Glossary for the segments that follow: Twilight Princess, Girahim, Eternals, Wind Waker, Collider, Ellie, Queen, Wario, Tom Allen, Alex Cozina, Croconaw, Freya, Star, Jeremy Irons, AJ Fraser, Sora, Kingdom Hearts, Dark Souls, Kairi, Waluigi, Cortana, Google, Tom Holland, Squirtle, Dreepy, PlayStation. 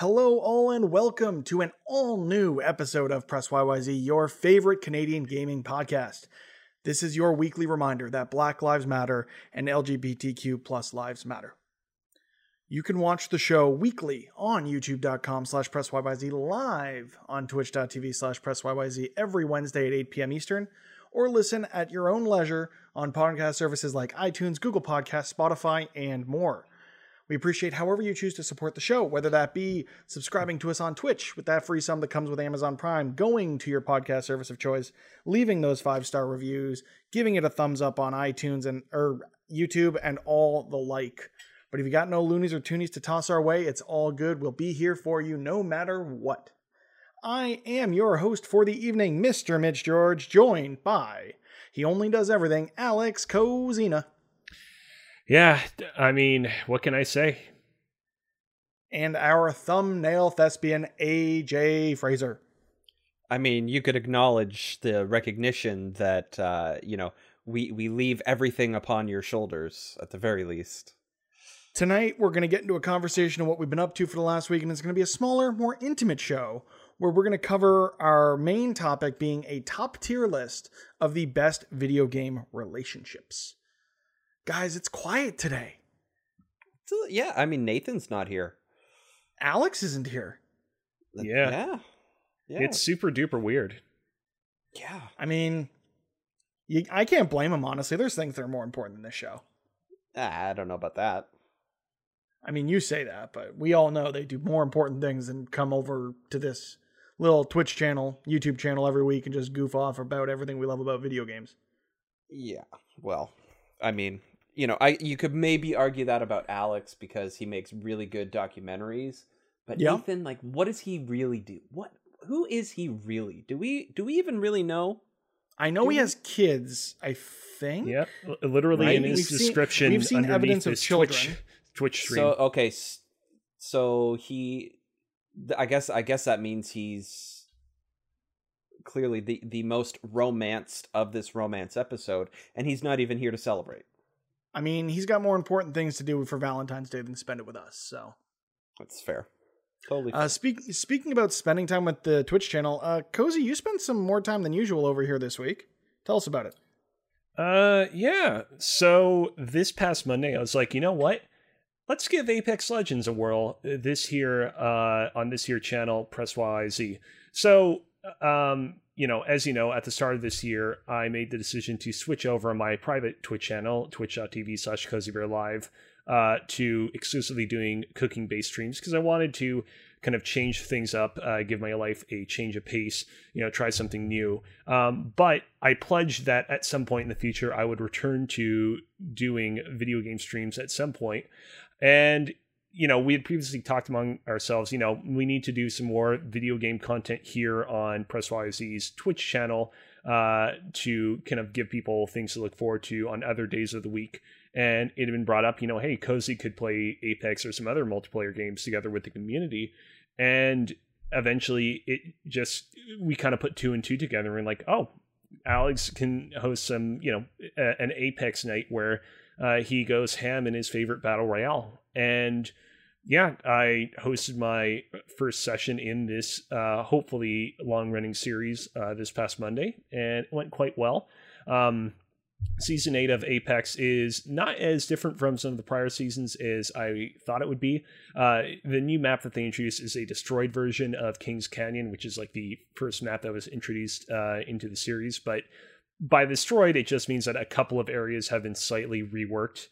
Hello all and welcome to an all-new episode of Press YYZ, your favorite Canadian gaming podcast. This is your weekly reminder that Black Lives Matter and LGBTQ+ lives matter. You can watch the show weekly on youtube.com/pressYYZ, live on twitch.tv/pressYYZ every Wednesday at 8 p.m. Eastern, or listen at your own leisure on podcast services like iTunes, Google Podcasts, Spotify, and more. We appreciate however you choose to support the show, whether that be subscribing to us on Twitch with that free sum that comes with Amazon Prime, going to your podcast service of choice, leaving those 5-star reviews, giving it a thumbs up on iTunes and YouTube and all the like. But if you got no loonies or toonies to toss our way, it's all good. We'll be here for you no matter what. I am your host for the evening, Mr. Mitch George, joined by, he only does everything, Alex Cozina. Yeah, I mean, what can I say? And our thumbnail thespian, AJ Fraser. I mean, you could acknowledge the recognition that, you know, we leave everything upon your shoulders, at the very least. Tonight, we're going to get into a conversation of what we've been up to for the last week, and it's going to be a smaller, more intimate show, where we're going to cover our main topic being a top tier list of the best video game relationships. Guys, it's quiet today. Yeah, I mean, Nathan's not here. Alex isn't here. Yeah. It's super duper weird. Yeah. I mean, I can't blame him, honestly. There's things that are more important than this show. I don't know about that. I mean, you say that, but we all know they do more important things than come over to this little Twitch channel, YouTube channel every week and just goof off about everything we love about video games. Yeah, well, I mean, you know, you could maybe argue that about Alex because he makes really good documentaries, but yeah. Nathan, like, what does he really do? Who is he really? Do we even really know? I know he has kids, I think. Yeah, literally right? In his description, we've seen evidence of children. Twitch stream. So okay, so he, I guess that means he's clearly the most romanced of this romance episode, and he's not even here to celebrate. I mean, he's got more important things to do for Valentine's Day than spend it with us, so that's fair. Totally fair. Speaking about spending time with the Twitch channel, Cozy, you spent some more time than usual over here this week. Tell us about it. Yeah, so this past Monday I was like, you know what, let's give Apex Legends a whirl this here on this here channel, Press YYZ. So you know, as you know, at the start of this year, I made the decision to switch over my private Twitch channel, twitch.tv/cozybearlive, to exclusively doing cooking-based streams because I wanted to kind of change things up, give my life a change of pace, you know, try something new. But I pledged that at some point in the future, I would return to doing video game streams at some point. And you know, we had previously talked among ourselves, you know, we need to do some more video game content here on Press YYZ's Twitch channel to kind of give people things to look forward to on other days of the week. And it had been brought up, you know, hey, Cozy could play Apex or some other multiplayer games together with the community. And eventually we kind of put 2 and 2 together and like, oh, Alex can host some, you know, an Apex night where he goes ham in his favorite battle royale. And yeah, I hosted my first session in this hopefully long-running series this past Monday, and it went quite well. Season 8 of Apex is not as different from some of the prior seasons as I thought it would be. The new map that they introduced is a destroyed version of King's Canyon, which is like the first map that was introduced into the series. But by destroyed, it just means that a couple of areas have been slightly reworked.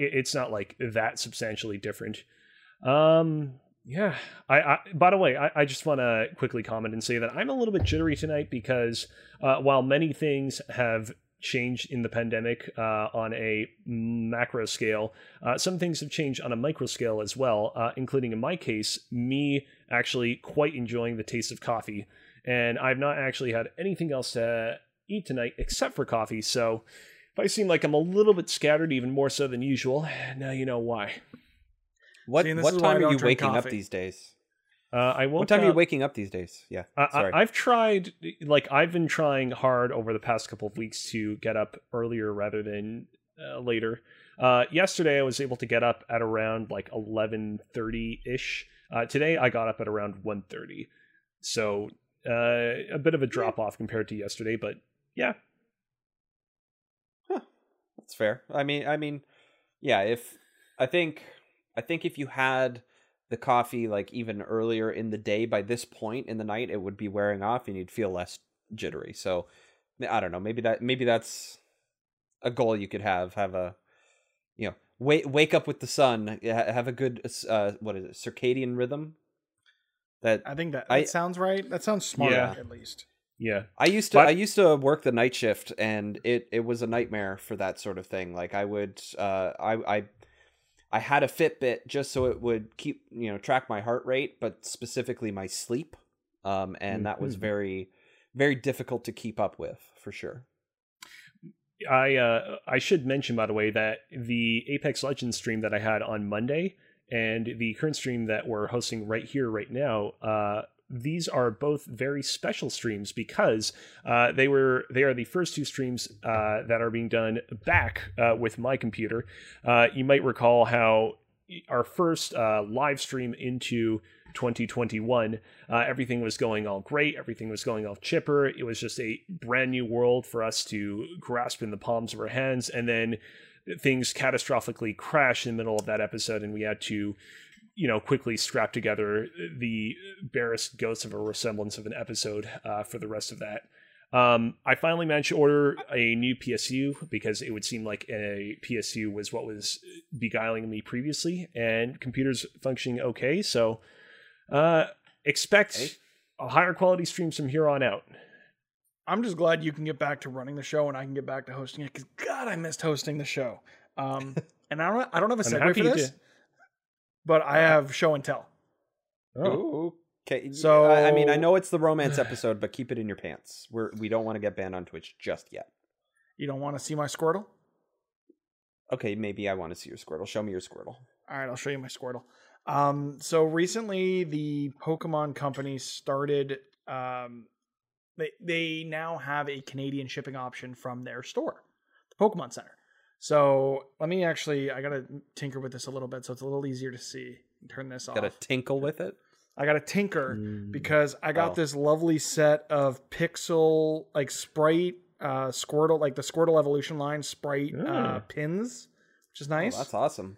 It's not like that substantially different. Yeah. I by the way, I just want to quickly comment and say that I'm a little bit jittery tonight because while many things have changed in the pandemic on a macro scale, some things have changed on a micro scale as well, including in my case, me actually quite enjoying the taste of coffee. And I've not actually had anything else to eat tonight except for coffee. So if I seem like I'm a little bit scattered, even more so than usual, now you know why. What time are you waking up these days? What time are you waking up these days? Yeah, sorry. I've been trying hard over the past couple of weeks to get up earlier rather than later. Yesterday, I was able to get up at around like 11:30-ish. Today, I got up at around 1:30, so a bit of a drop-off compared to yesterday, but yeah. Huh. That's fair. I mean, yeah, if... I think if you had the coffee, like, even earlier in the day, by this point in the night, it would be wearing off and you'd feel less jittery. So, I don't know, maybe that's a goal you could have a, you know, wake up with the sun, have a good, what is it, circadian rhythm? That I think that sounds right. That sounds smart, yeah. At least. Yeah. I used to work the night shift, and it was a nightmare for that sort of thing. Like, I would, I had a Fitbit just so it would keep, you know, track my heart rate, but specifically my sleep. And mm-hmm. That was very, very difficult to keep up with, for sure. I should mention, by the way, that the Apex Legends stream that I had on Monday and the current stream that we're hosting right here, right now, these are both very special streams because they are the first two streams that are being done back with my computer. You might recall how our first live stream into 2021, everything was going all great. Everything was going all chipper. It was just a brand new world for us to grasp in the palms of our hands. And then things catastrophically crashed in the middle of that episode, and we had to, you know, quickly scrap together the barest ghosts of a resemblance of an episode for the rest of that. I finally managed to order a new PSU because it would seem like a PSU was what was beguiling me previously, and computers functioning okay. So expect a higher quality streams from here on out. I'm just glad you can get back to running the show and I can get back to hosting it, because God, I missed hosting the show. And I don't have a segue for this. But I have show and tell. Oh, okay. So I mean, I know it's the romance episode, but keep it in your pants. We don't want to get banned on Twitch just yet. You don't want to see my Squirtle? Okay, maybe I want to see your Squirtle. Show me your Squirtle. All right, I'll show you my Squirtle. So recently, the Pokemon company started. They now have a Canadian shipping option from their store, the Pokemon Center. So let me actually, I got to tinker with this a little bit so it's a little easier to see. Turn this off. Got to tinkle with it? I got to tinker because I got this lovely set of pixel, like Sprite, Squirtle, like the Squirtle Evolution line Sprite pins, which is nice. Oh, that's awesome.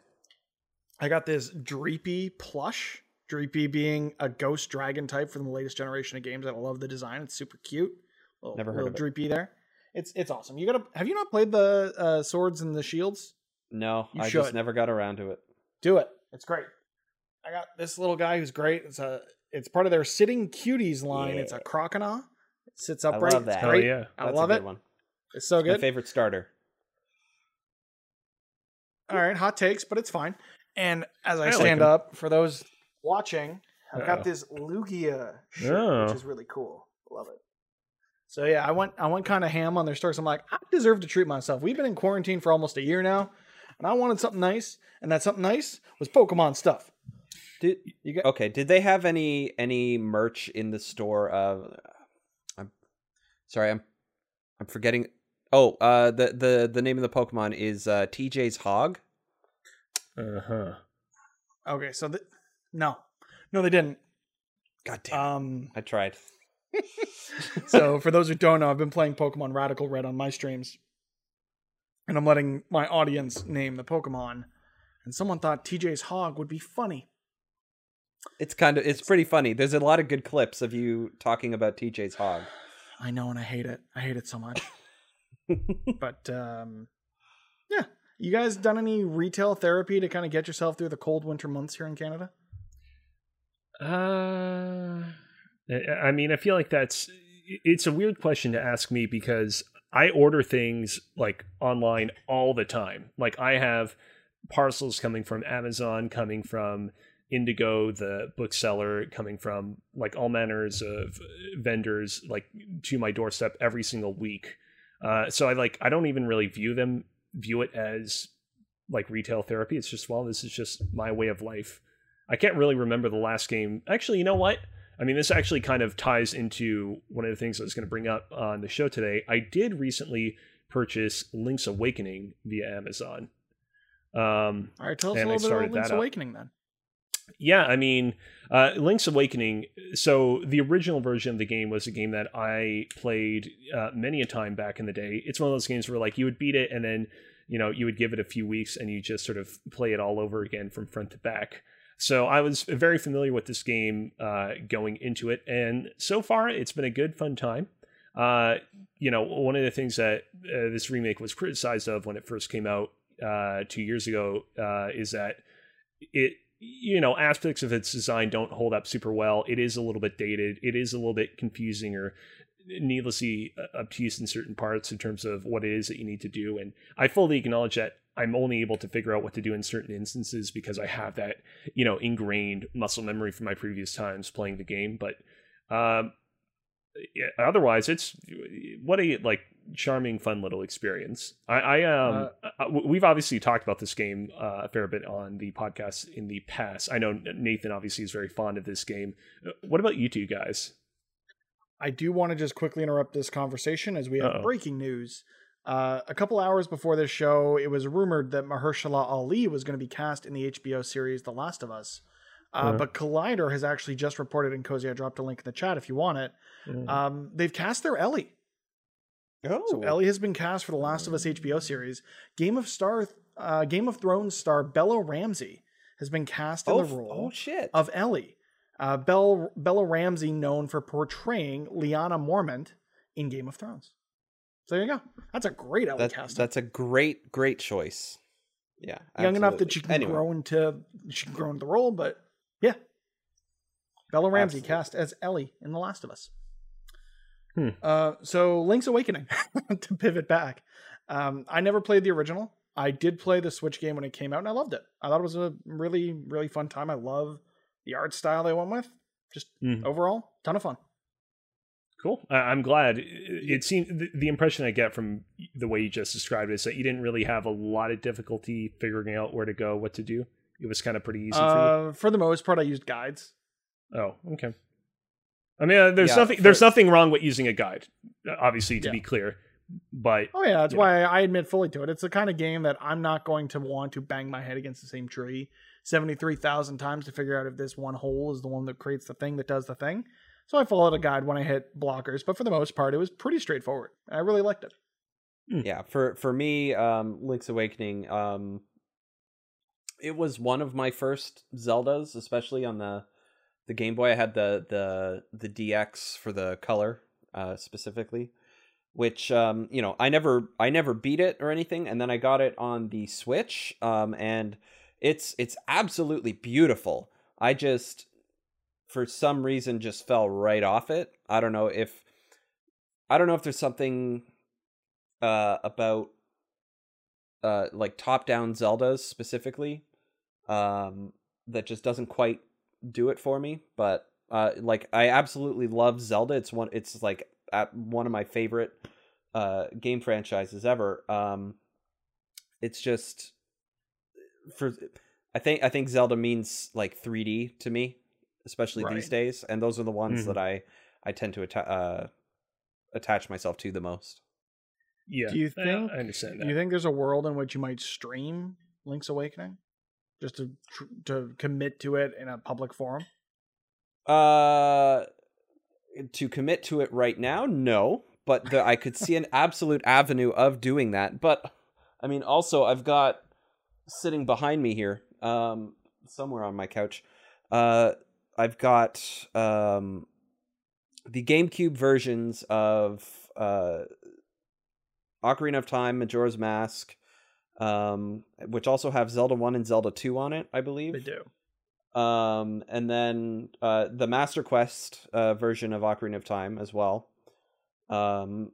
I got this Dreepy plush. Dreepy being a ghost dragon type from the latest generation of games. I love the design. It's super cute. Never heard of it. Dreepy there. It's awesome. Have you not played the Swords and the Shields? No, I just never got around to it. Do it. It's great. I got this little guy who's great. It's part of their Sitting Cuties line. Yeah. It's a Croconaw. It sits upright. I love that. It's great. Oh, yeah. I love it. One. It's so good. My favorite starter. All right, hot takes, but it's fine. And as I stand up for those watching, I've got this Lugia shirt, which is really cool. Love it. So yeah, I went kind of ham on their stores. I'm like, I deserve to treat myself. We've been in quarantine for almost a year now, and I wanted something nice, and that something nice was Pokemon stuff. Did they have any merch in the store? I'm sorry, I'm forgetting. Oh, the name of the Pokemon is TJ's Hog. Uh-huh. Okay, so no, they didn't. God damn. I tried. So for those who don't know, I've been playing Pokemon Radical Red on my streams, and I'm letting my audience name the Pokemon, and someone thought TJ's Hog would be funny. It's pretty funny. There's a lot of good clips of you talking about TJ's Hog. I know, and I hate it. I hate it so much. But yeah, you guys done any retail therapy to kind of get yourself through the cold winter months here in Canada? I mean, I feel like it's a weird question to ask me because I order things like online all the time. Like I have parcels coming from Amazon, coming from Indigo, the bookseller, coming from like all manners of vendors, like to my doorstep every single week. So I don't even really view it as like retail therapy. It's just, well, this is just my way of life. I can't really remember the last game. Actually, you know what? I mean, this actually kind of ties into one of the things I was going to bring up on the show today. I did recently purchase Link's Awakening via Amazon. All right, tell us a little bit about Link's Awakening then. Yeah, I mean, Link's Awakening, so the original version of the game was a game that I played many a time back in the day. It's one of those games where, like, you would beat it and then, you know, you would give it a few weeks and you just sort of play it all over again from front to back. So I was very familiar with this game going into it, and so far it's been a good, fun time. You know, one of the things that this remake was criticized of when it first came out 2 years ago is that it, you know, aspects of its design don't hold up super well. It is a little bit dated. It is a little bit confusing or needlessly obtuse in certain parts in terms of what it is that you need to do. And I fully acknowledge that I'm only able to figure out what to do in certain instances because I have that, you know, ingrained muscle memory from my previous times playing the game. But otherwise, it's what a, like, charming, fun little experience. We've obviously talked about this game a fair bit on the podcast in the past. I know Nathan obviously is very fond of this game. What about you two guys? I do want to just quickly interrupt this conversation as we have breaking news. A couple hours before this show, it was rumored that Mahershala Ali was going to be cast in the HBO series The Last of Us. But Collider has actually just reported, and Cozy, I dropped a link in the chat if you want it. They've cast their Ellie. Oh. So Ellie has been cast for The Last of Us HBO series. Game of Thrones star Bella Ramsey has been cast in the role of Ellie. Bella Ramsey, known for portraying Lyanna Mormont in Game of Thrones. So there you go. That's a great Ellie casting. That's a great, great choice. Yeah, young enough that she can grow into the role, but yeah, Bella Ramsey cast as Ellie in The Last of Us. So Link's Awakening, to pivot back. I never played the original. I did play the Switch game when it came out, and I loved it. I thought it was a really, really fun time. I love the art style they went with. Just overall, ton of fun. Cool. I'm glad. It seemed the impression I get from the way you just described it is that you didn't really have a lot of difficulty figuring out where to go, what to do. It was kind of pretty easy for you. For the most part, I used guides. Oh, okay. I mean, there's nothing wrong with using a guide, obviously, to be clear. But that's why I admit fully to it. It's the kind of game that I'm not going to want to bang my head against the same tree 73,000 times to figure out if this one hole is the one that creates the thing that does the thing. So I followed a guide when I hit blockers, but for the most part, it was pretty straightforward. I really liked it. Yeah, for me, Link's Awakening, it was one of my first Zeldas, especially on the Game Boy. I had the DX for the color specifically, which you know, I never beat it or anything, and then I got it on the Switch, and it's absolutely beautiful. I just, for some reason, just fell right off it. I don't know if there's something about like top-down Zeldas specifically that just doesn't quite do it for me. But like, I absolutely love Zelda. It's like one of my favorite game franchises ever. It's just I think Zelda means like 3D to me, especially these days, and those are the ones that I tend to attach myself to the most. Yeah, do you think? I understand that. Do you think there's a world in which you might stream Link's Awakening, just to commit to it in a public forum? To commit to it right now, no. But I could see an absolute avenue of doing that. But I mean, also I've got sitting behind me here, somewhere on my couch, I've got the GameCube versions of Ocarina of Time, Majora's Mask, which also have Zelda 1 and Zelda 2 on it, I believe. They do. And then the Master Quest version of Ocarina of Time as well. And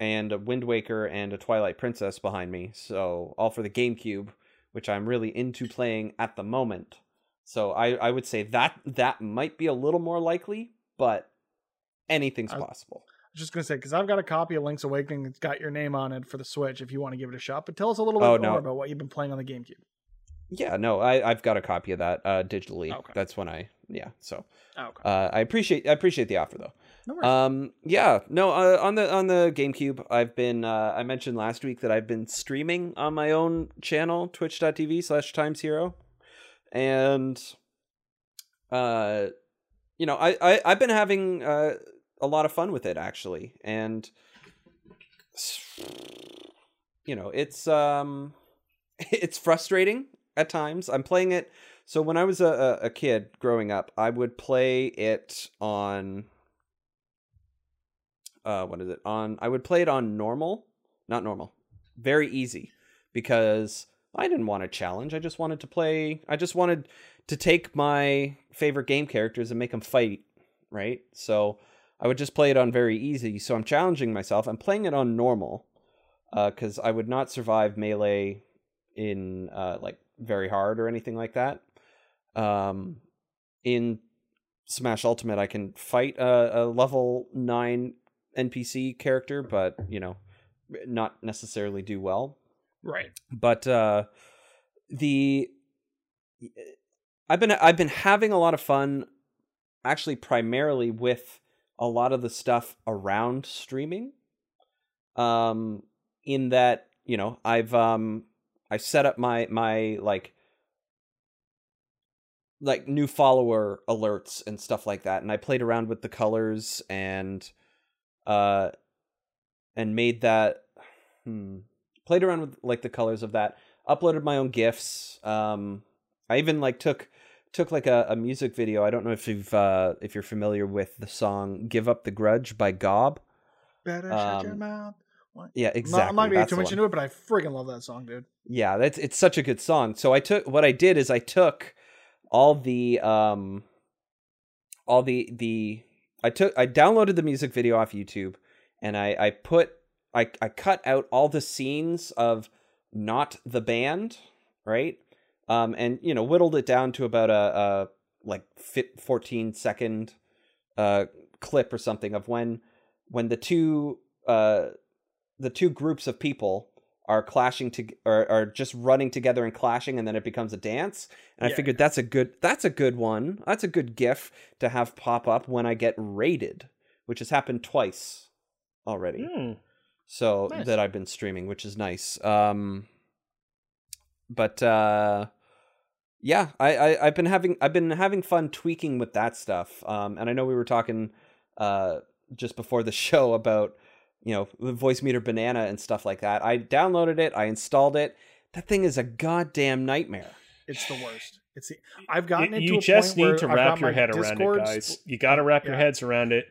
a Wind Waker and a Twilight Princess behind me. So all for the GameCube, which I'm really into playing at the moment. So I would say that might be a little more likely, but anything's possible. I was just going to say, because I've got a copy of Link's Awakening that's got your name on it for the Switch if you want to give it a shot. But tell us a little bit more about what you've been playing on the GameCube. Yeah, no, I've got a copy of that digitally. Okay. That's when I appreciate the offer, though. No worries. On the GameCube, I've been I mentioned last week that I've been streaming on my own channel, twitch.tv/timeshero. And you know, I've been having a lot of fun with it, actually. And, you know, it's frustrating at times. I'm playing it. So when I was a kid growing up, I would play it on... I would play it on normal. Not normal. Very easy. Because I didn't want a challenge. I just wanted to play... I just wanted to take my favorite game characters and make them fight, right? So I would just play it on very easy. So I'm challenging myself. I'm playing it on normal. Because I would not survive melee in, like, very hard or anything like that. In Smash Ultimate, I can fight a level 9 NPC character, but, you know, not necessarily do well. Right. But I've been having a lot of fun, actually, primarily with a lot of the stuff around streaming. In that, you know, I set up my like new follower alerts and stuff like that, and I played around with the colors and made that played around with like the colors of that, uploaded my own GIFs. I even like took like a music video. I don't know if you're familiar with the song "Give Up the Grudge" by Gob. Better shut your mouth. Yeah, exactly. I'm not gonna get too much into it, but I freaking love that song, dude. Yeah, it's such a good song. So I took I downloaded the music video off YouTube, and I cut out all the scenes of not the band, right? And you know, whittled it down to about a like 14-second clip or something of when the two groups of people are clashing to, or are just running together and clashing, and then it becomes a dance. And yeah. I figured that's a good one. That's a good GIF to have pop up when I get raided, which has happened twice already. So nice. That I've been streaming, which is nice. Yeah, I've been having fun tweaking with that stuff. And I know we were talking just before the show about, you know, the Voice Meter Banana and stuff like that. I downloaded it. I installed it. That thing is a goddamn nightmare. It's the worst. I've gotten it. You just need to wrap your head around it, guys. You got to wrap your heads around it.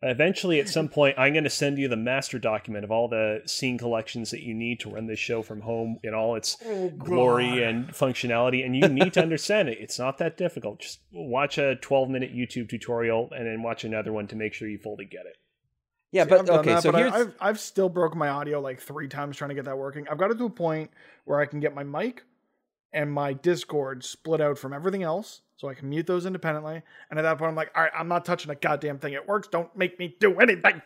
Eventually, at some point, I'm going to send you the master document of all the scene collections that you need to run this show from home in all its glory and functionality. And you need to understand it. It's not that difficult. Just watch a 12-minute YouTube tutorial and then watch another one to make sure you fully get it. Yeah, see, but okay, so here's... I've still broken my audio like 3 times trying to get that working. I've got it to a point where I can get my mic and my Discord split out from everything else, so I can mute those independently. And at that point, I'm like, all right, I'm not touching a goddamn thing. It works. Don't make me do anything.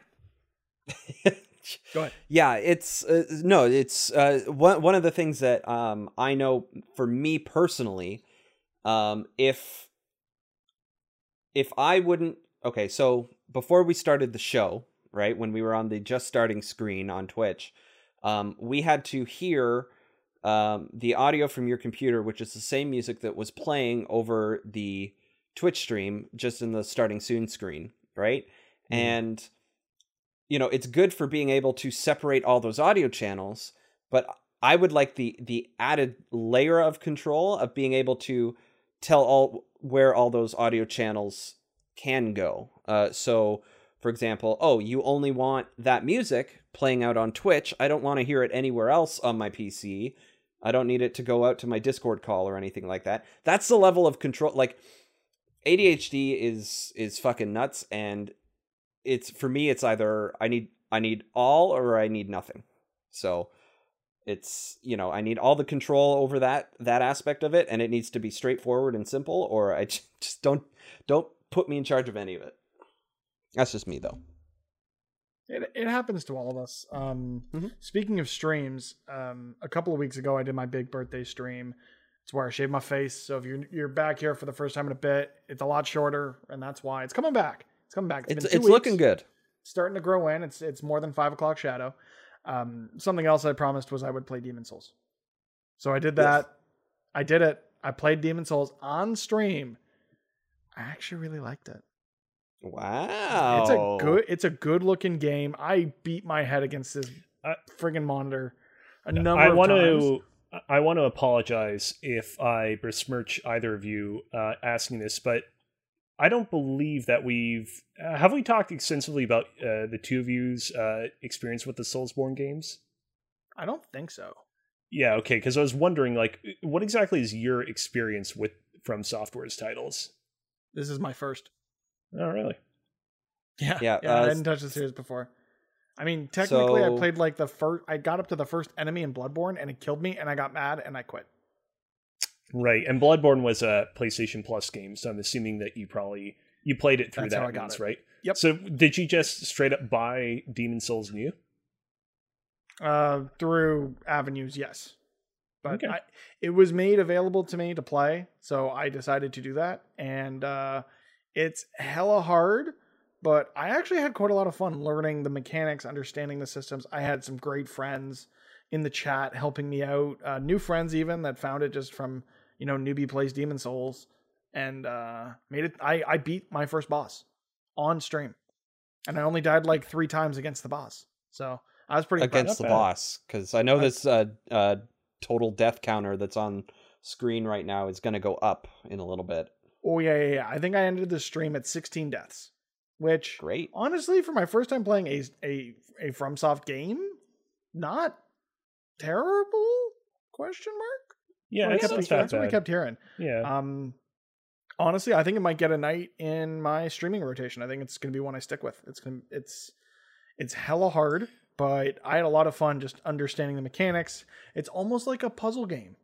Go ahead. Yeah, it's one of the things that I know for me personally, if I wouldn't... Okay, so before we started the show... Right when we were on the just starting screen on Twitch, we had to hear the audio from your computer, which is the same music that was playing over the Twitch stream, just in the starting soon screen, right? Mm-hmm. And you know, it's good for being able to separate all those audio channels, but I would like the added layer of control of being able to tell all where all those audio channels can go. So. For example, oh, you only want that music playing out on Twitch. I don't want to hear it anywhere else on my PC. I don't need it to go out to my Discord call or anything like that. That's the level of control. Like, ADHD is fucking nuts, and it's, for me, it's either I need all or I need nothing. So it's, you know, I need all the control over that aspect of it, and it needs to be straightforward and simple, or I just don't put me in charge of any of it. That's just me, though. It happens to all of us. Speaking of streams, a couple of weeks ago, I did my big birthday stream. It's where I shaved my face. So if you're back here for the first time in a bit, it's a lot shorter, and that's why it's coming back. It's been 2 weeks. Looking good. It's starting to grow in. It's more than 5 o'clock shadow. Something else I promised was I would play Demon's Souls. So I did that. Yes. I did it. I played Demon's Souls on stream. I actually really liked it. Wow. It's a good looking game. I beat my head against this friggin' monitor a number of times. I want to apologize if I besmirch either of you asking this, but I don't believe that we've... have we talked extensively about the two of you's experience with the Soulsborne games? I don't think so. Yeah, okay, because I was wondering, like, what exactly is your experience with From Software's titles? This is my first. Oh, really? Yeah, I hadn't touched the series before. I mean, technically, so... I played like the first... I got up to the first enemy in Bloodborne, and it killed me, and I got mad, and I quit. Right, and Bloodborne was a PlayStation Plus game, so I'm assuming that you played it through that once, right? Yep. So did you just straight up buy Demon's Souls new? Through Avenues, yes. But okay. It was made available to me to play, so I decided to do that, and it's hella hard, but I actually had quite a lot of fun learning the mechanics, understanding the systems. I had some great friends in the chat helping me out, new friends even that found it just from, you know, newbie plays Demon's Souls, and made it. I beat my first boss on stream, and I only died like 3 times against the boss, so I was pretty against the boss, because I know this total death counter that's on screen right now is going to go up in a little bit. Oh yeah. I think I ended the stream at 16 deaths, which great. Honestly, for my first time playing a FromSoft game, not terrible? Question mark. Yeah, that's what we kept hearing. Yeah. Honestly, I think it might get a night in my streaming rotation. I think it's going to be one I stick with. It's hella hard. But I had a lot of fun just understanding the mechanics. It's almost like a puzzle game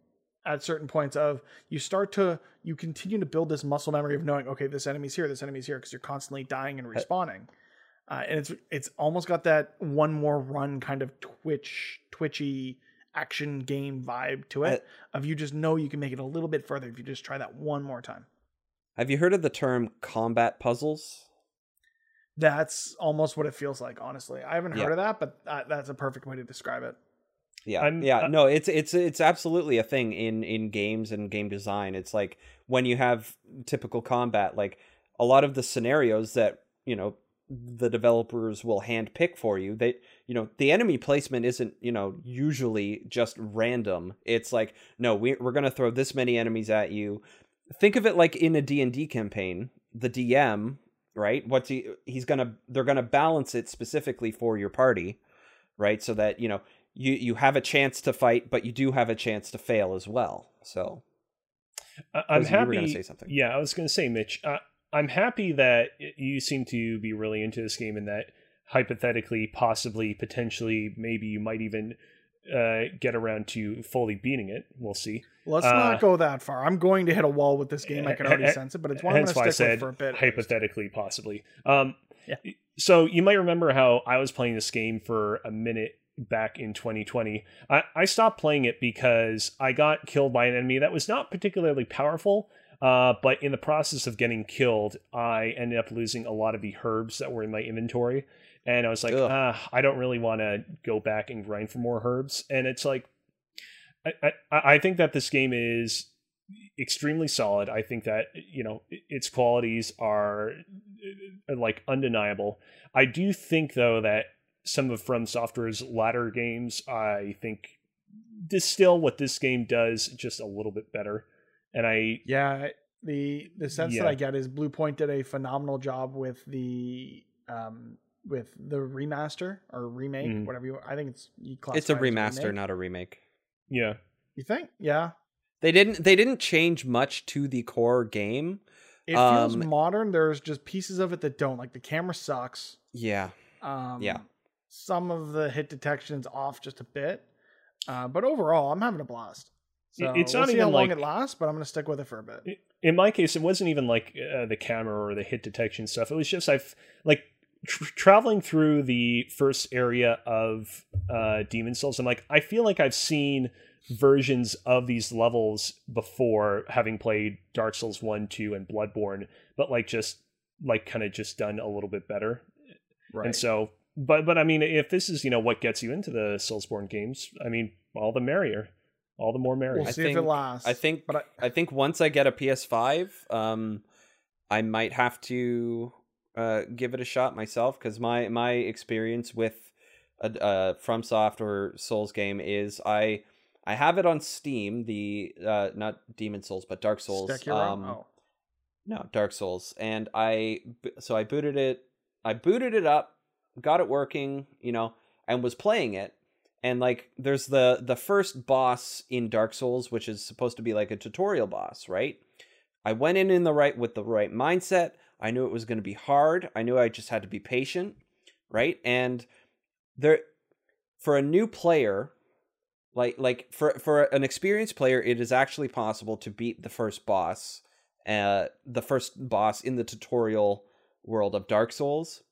at certain points of you continue to build this muscle memory of knowing, okay, this enemy's here, because you're constantly dying and respawning. And it's almost got that one more run kind of twitchy action game vibe to it of you just know you can make it a little bit further if you just try that one more time. Have you heard of the term combat puzzles? That's almost what it feels like, honestly. I haven't heard of that, but that's a perfect way to describe it. Yeah, no, it's absolutely a thing in games and game design. It's like when you have typical combat, like a lot of the scenarios that, you know, the developers will handpick for you. They, you know, the enemy placement isn't, you know, usually just random. It's like, no, we're going to throw this many enemies at you. Think of it like in a D&D campaign, the DM... right? They're gonna balance it specifically for your party, right? So that, you know, you have a chance to fight, but you do have a chance to fail as well. So I'm happy. You were gonna say something. Yeah, I was gonna say, Mitch, I'm happy that you seem to be really into this game, and that hypothetically, possibly, potentially, maybe you might even get around to fully beating it. We'll see. Let's not go that far. I'm going to hit a wall with this game. I can already sense it, but it's one I'm going to stick with for a bit. Hypothetically, possibly. Yeah. So you might remember how I was playing this game for a minute back in 2020. I stopped playing it because I got killed by an enemy that was not particularly powerful, but in the process of getting killed, I ended up losing a lot of the herbs that were in my inventory. And I was like, I don't really want to go back and grind for more herbs. And it's like, I think that this game is extremely solid. I think that, you know, its qualities are like undeniable. I do think, though, that some of From Software's latter games, I think, distill what this game does just a little bit better. And the sense that I get is Blue Point did a phenomenal job with the remaster or remake, whatever you... I think it's a remaster, not a remake. Yeah. You think? Yeah. They didn't change much to the core game. It feels modern. There's just pieces of it that don't, like the camera sucks. Yeah. Some of the hit detection's off just a bit. But overall, I'm having a blast. So it's we'll not see even how long like, it lasts, but I'm going to stick with it for a bit. In my case, it wasn't even like the camera or the hit detection stuff. It was just traveling through the first area of Demon Souls, I'm like, I feel like I've seen versions of these levels before, having played Dark Souls 1, 2, and Bloodborne, but kind of done a little bit better. Right. And so, but I mean, if this is, you know, what gets you into the Soulsborne games, I mean, all the merrier, all the more merrier. We'll see if it lasts. I think once I get a PS5, I might have to give it a shot myself, because my experience with a FromSoft or Souls game is I have it on Steam, the not Demon's Souls but Dark Souls. No, Dark Souls, and I booted it. I booted it up, got it working, you know, and was playing it. And like, there's the first boss in Dark Souls, which is supposed to be like a tutorial boss, right? I went in the right with the right mindset. I knew it was going to be hard. I knew I just had to be patient, right? And there, for a new player, like for an experienced player, it is actually possible to beat the first boss in the tutorial world of Dark Souls.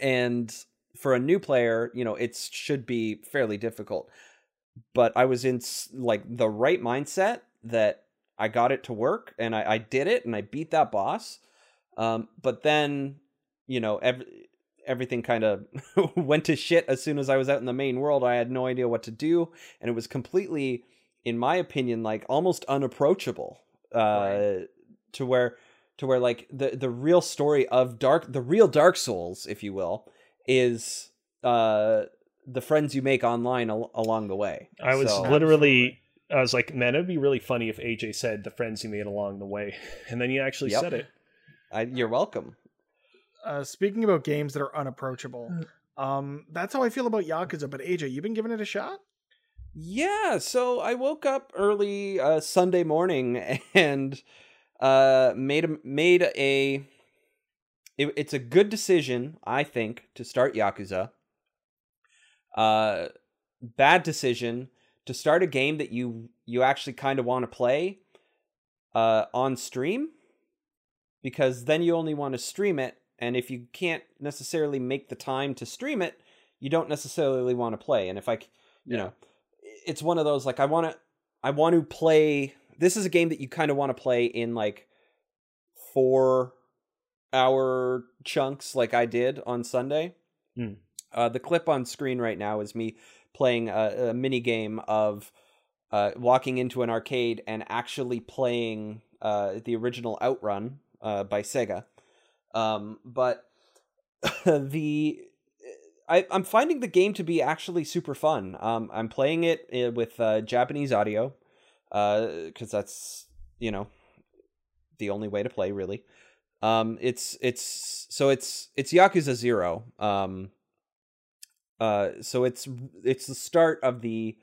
And for a new player, you know, it should be fairly difficult. But I was in like the right mindset that I got it to work, and I did it, and I beat that boss. But then, you know, everything kind of went to shit as soon as I was out in the main world. I had no idea what to do, and it was completely, in my opinion, like almost unapproachable. Right. To where like the real story of the real Dark Souls, if you will, is the friends you make online along the way. I was like, man, it'd be really funny if AJ said the friends you made along the way, and then you actually said it. You're welcome. Speaking about games that are unapproachable, that's how I feel about Yakuza. But AJ, you've been giving it a shot? Yeah, so I woke up early Sunday morning and it's a good decision, I think, to start Yakuza. Bad decision to start a game that you actually kind of want to play on stream, because then you only want to stream it, and if you can't necessarily make the time to stream it, you don't necessarily want to play. And if you know. It's one of those, like, I want to play. This is a game that you kind of want to play in like 4-hour chunks, like I did on Sunday. The clip on screen right now is me playing a mini game of walking into an arcade and actually playing the original Outrun by Sega. But I'm finding the game to be actually super fun. I'm playing it with Japanese audio, because that's, you know, the only way to play, really. It's Yakuza Zero. So it's the start of the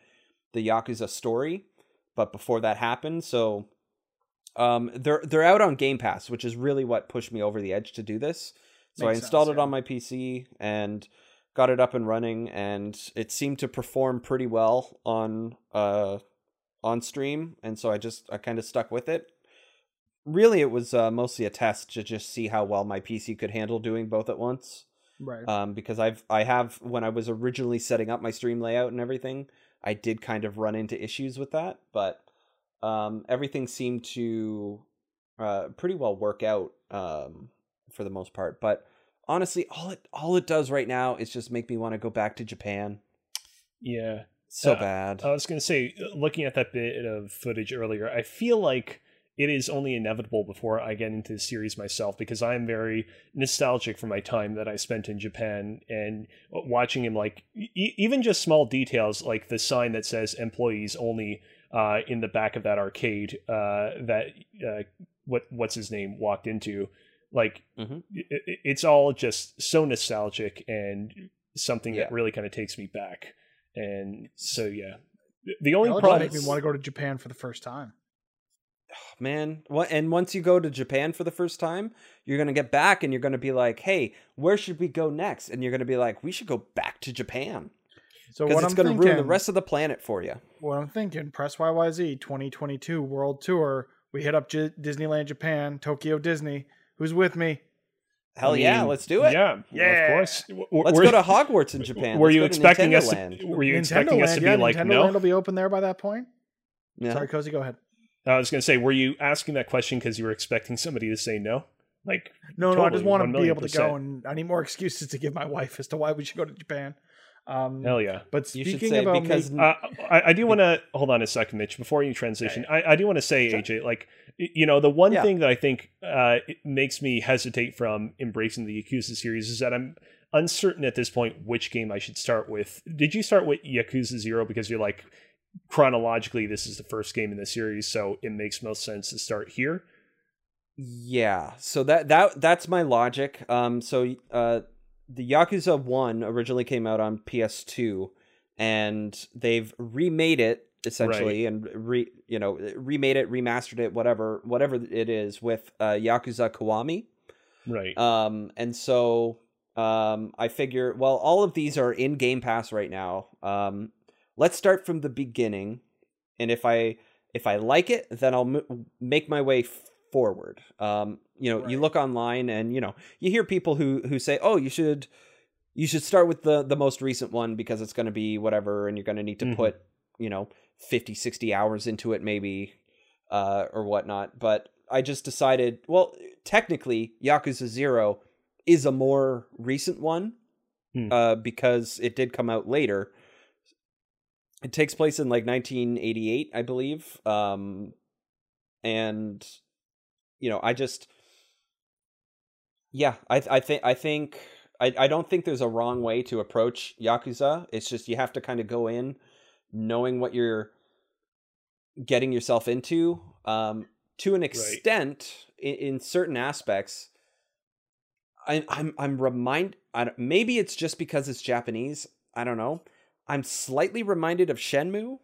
Yakuza story, but before that happened, so they're out on Game Pass, which is really what pushed me over the edge to do this. So I installed it on my PC and got it up and running, and it seemed to perform pretty well on stream, and so I kind of stuck with it. Really, it was mostly a test to just see how well my PC could handle doing both at once. Right. Because I have when I was originally setting up my stream layout and everything, I did kind of run into issues with that, but everything seemed to pretty well work out for the most part. But honestly, all it does right now is just make me want to go back to Japan. Yeah. So bad. I was going to say, looking at that bit of footage earlier, I feel like it is only inevitable before I get into the series myself, because I am very nostalgic for my time that I spent in Japan, and watching him, like, even just small details, like the sign that says employees only in the back of that arcade that what's his name walked into. Like, it's all just so nostalgic and something that really kind of takes me back. And so, yeah. The only problem is, make me want to go to Japan for the first time. Oh, man. And once you go to Japan for the first time, you're going to get back and you're going to be like, hey, where should we go next? And you're going to be like, we should go back to Japan. So what it's going to ruin the rest of the planet for you. What I'm thinking, Press YYZ 2022 World Tour. We hit up Disneyland Japan, Tokyo Disney. Who's with me? Hell, I mean, yeah, let's do it. Yeah, of course. Let's go to Hogwarts in Japan. Were you expecting us to? Were you expecting us to be like, no? Land will be open there by that point. Yeah. Sorry, Cozy, go ahead. I was going to say, were you asking that question because you were expecting somebody to say no? Like, no, totally, no, I just want to be able to go, and I need more excuses to give my wife as to why we should go to Japan. Hell yeah. But speaking you should say, about because I do want to hold on a second, Mitch, before you transition. Yeah, yeah. I do want to say, sure. AJ, like, you know, the one thing that I think it makes me hesitate from embracing the Yakuza series is that I'm uncertain at this point which game I should start with. Did you start with Yakuza Zero because you're like, chronologically, this is the first game in the series, so it makes most sense to start here? Yeah, so that's my logic. The Yakuza 1 originally came out on PS2, and they've remade it essentially, right. And remade it, remastered it, whatever it is, with Yakuza Kiwami, right? And so I figure, well, all of these are in Game Pass right now. Let's start from the beginning, and if I like it, then I'll make my way forward. Right. You look online and you hear people who say, oh, you should start with the most recent one because it's going to be whatever, and you're going to need to put 50-60 hours into it maybe, or whatnot. But I just decided, well, technically Yakuza 0 is a more recent one, because it did come out later. It takes place in like 1988, I believe. And I just, I don't think there's a wrong way to approach Yakuza. It's just, you have to kind of go in knowing what you're getting yourself into, to an extent, right. in certain aspects. Maybe it's just because it's Japanese. I don't know. I'm slightly reminded of Shenmue.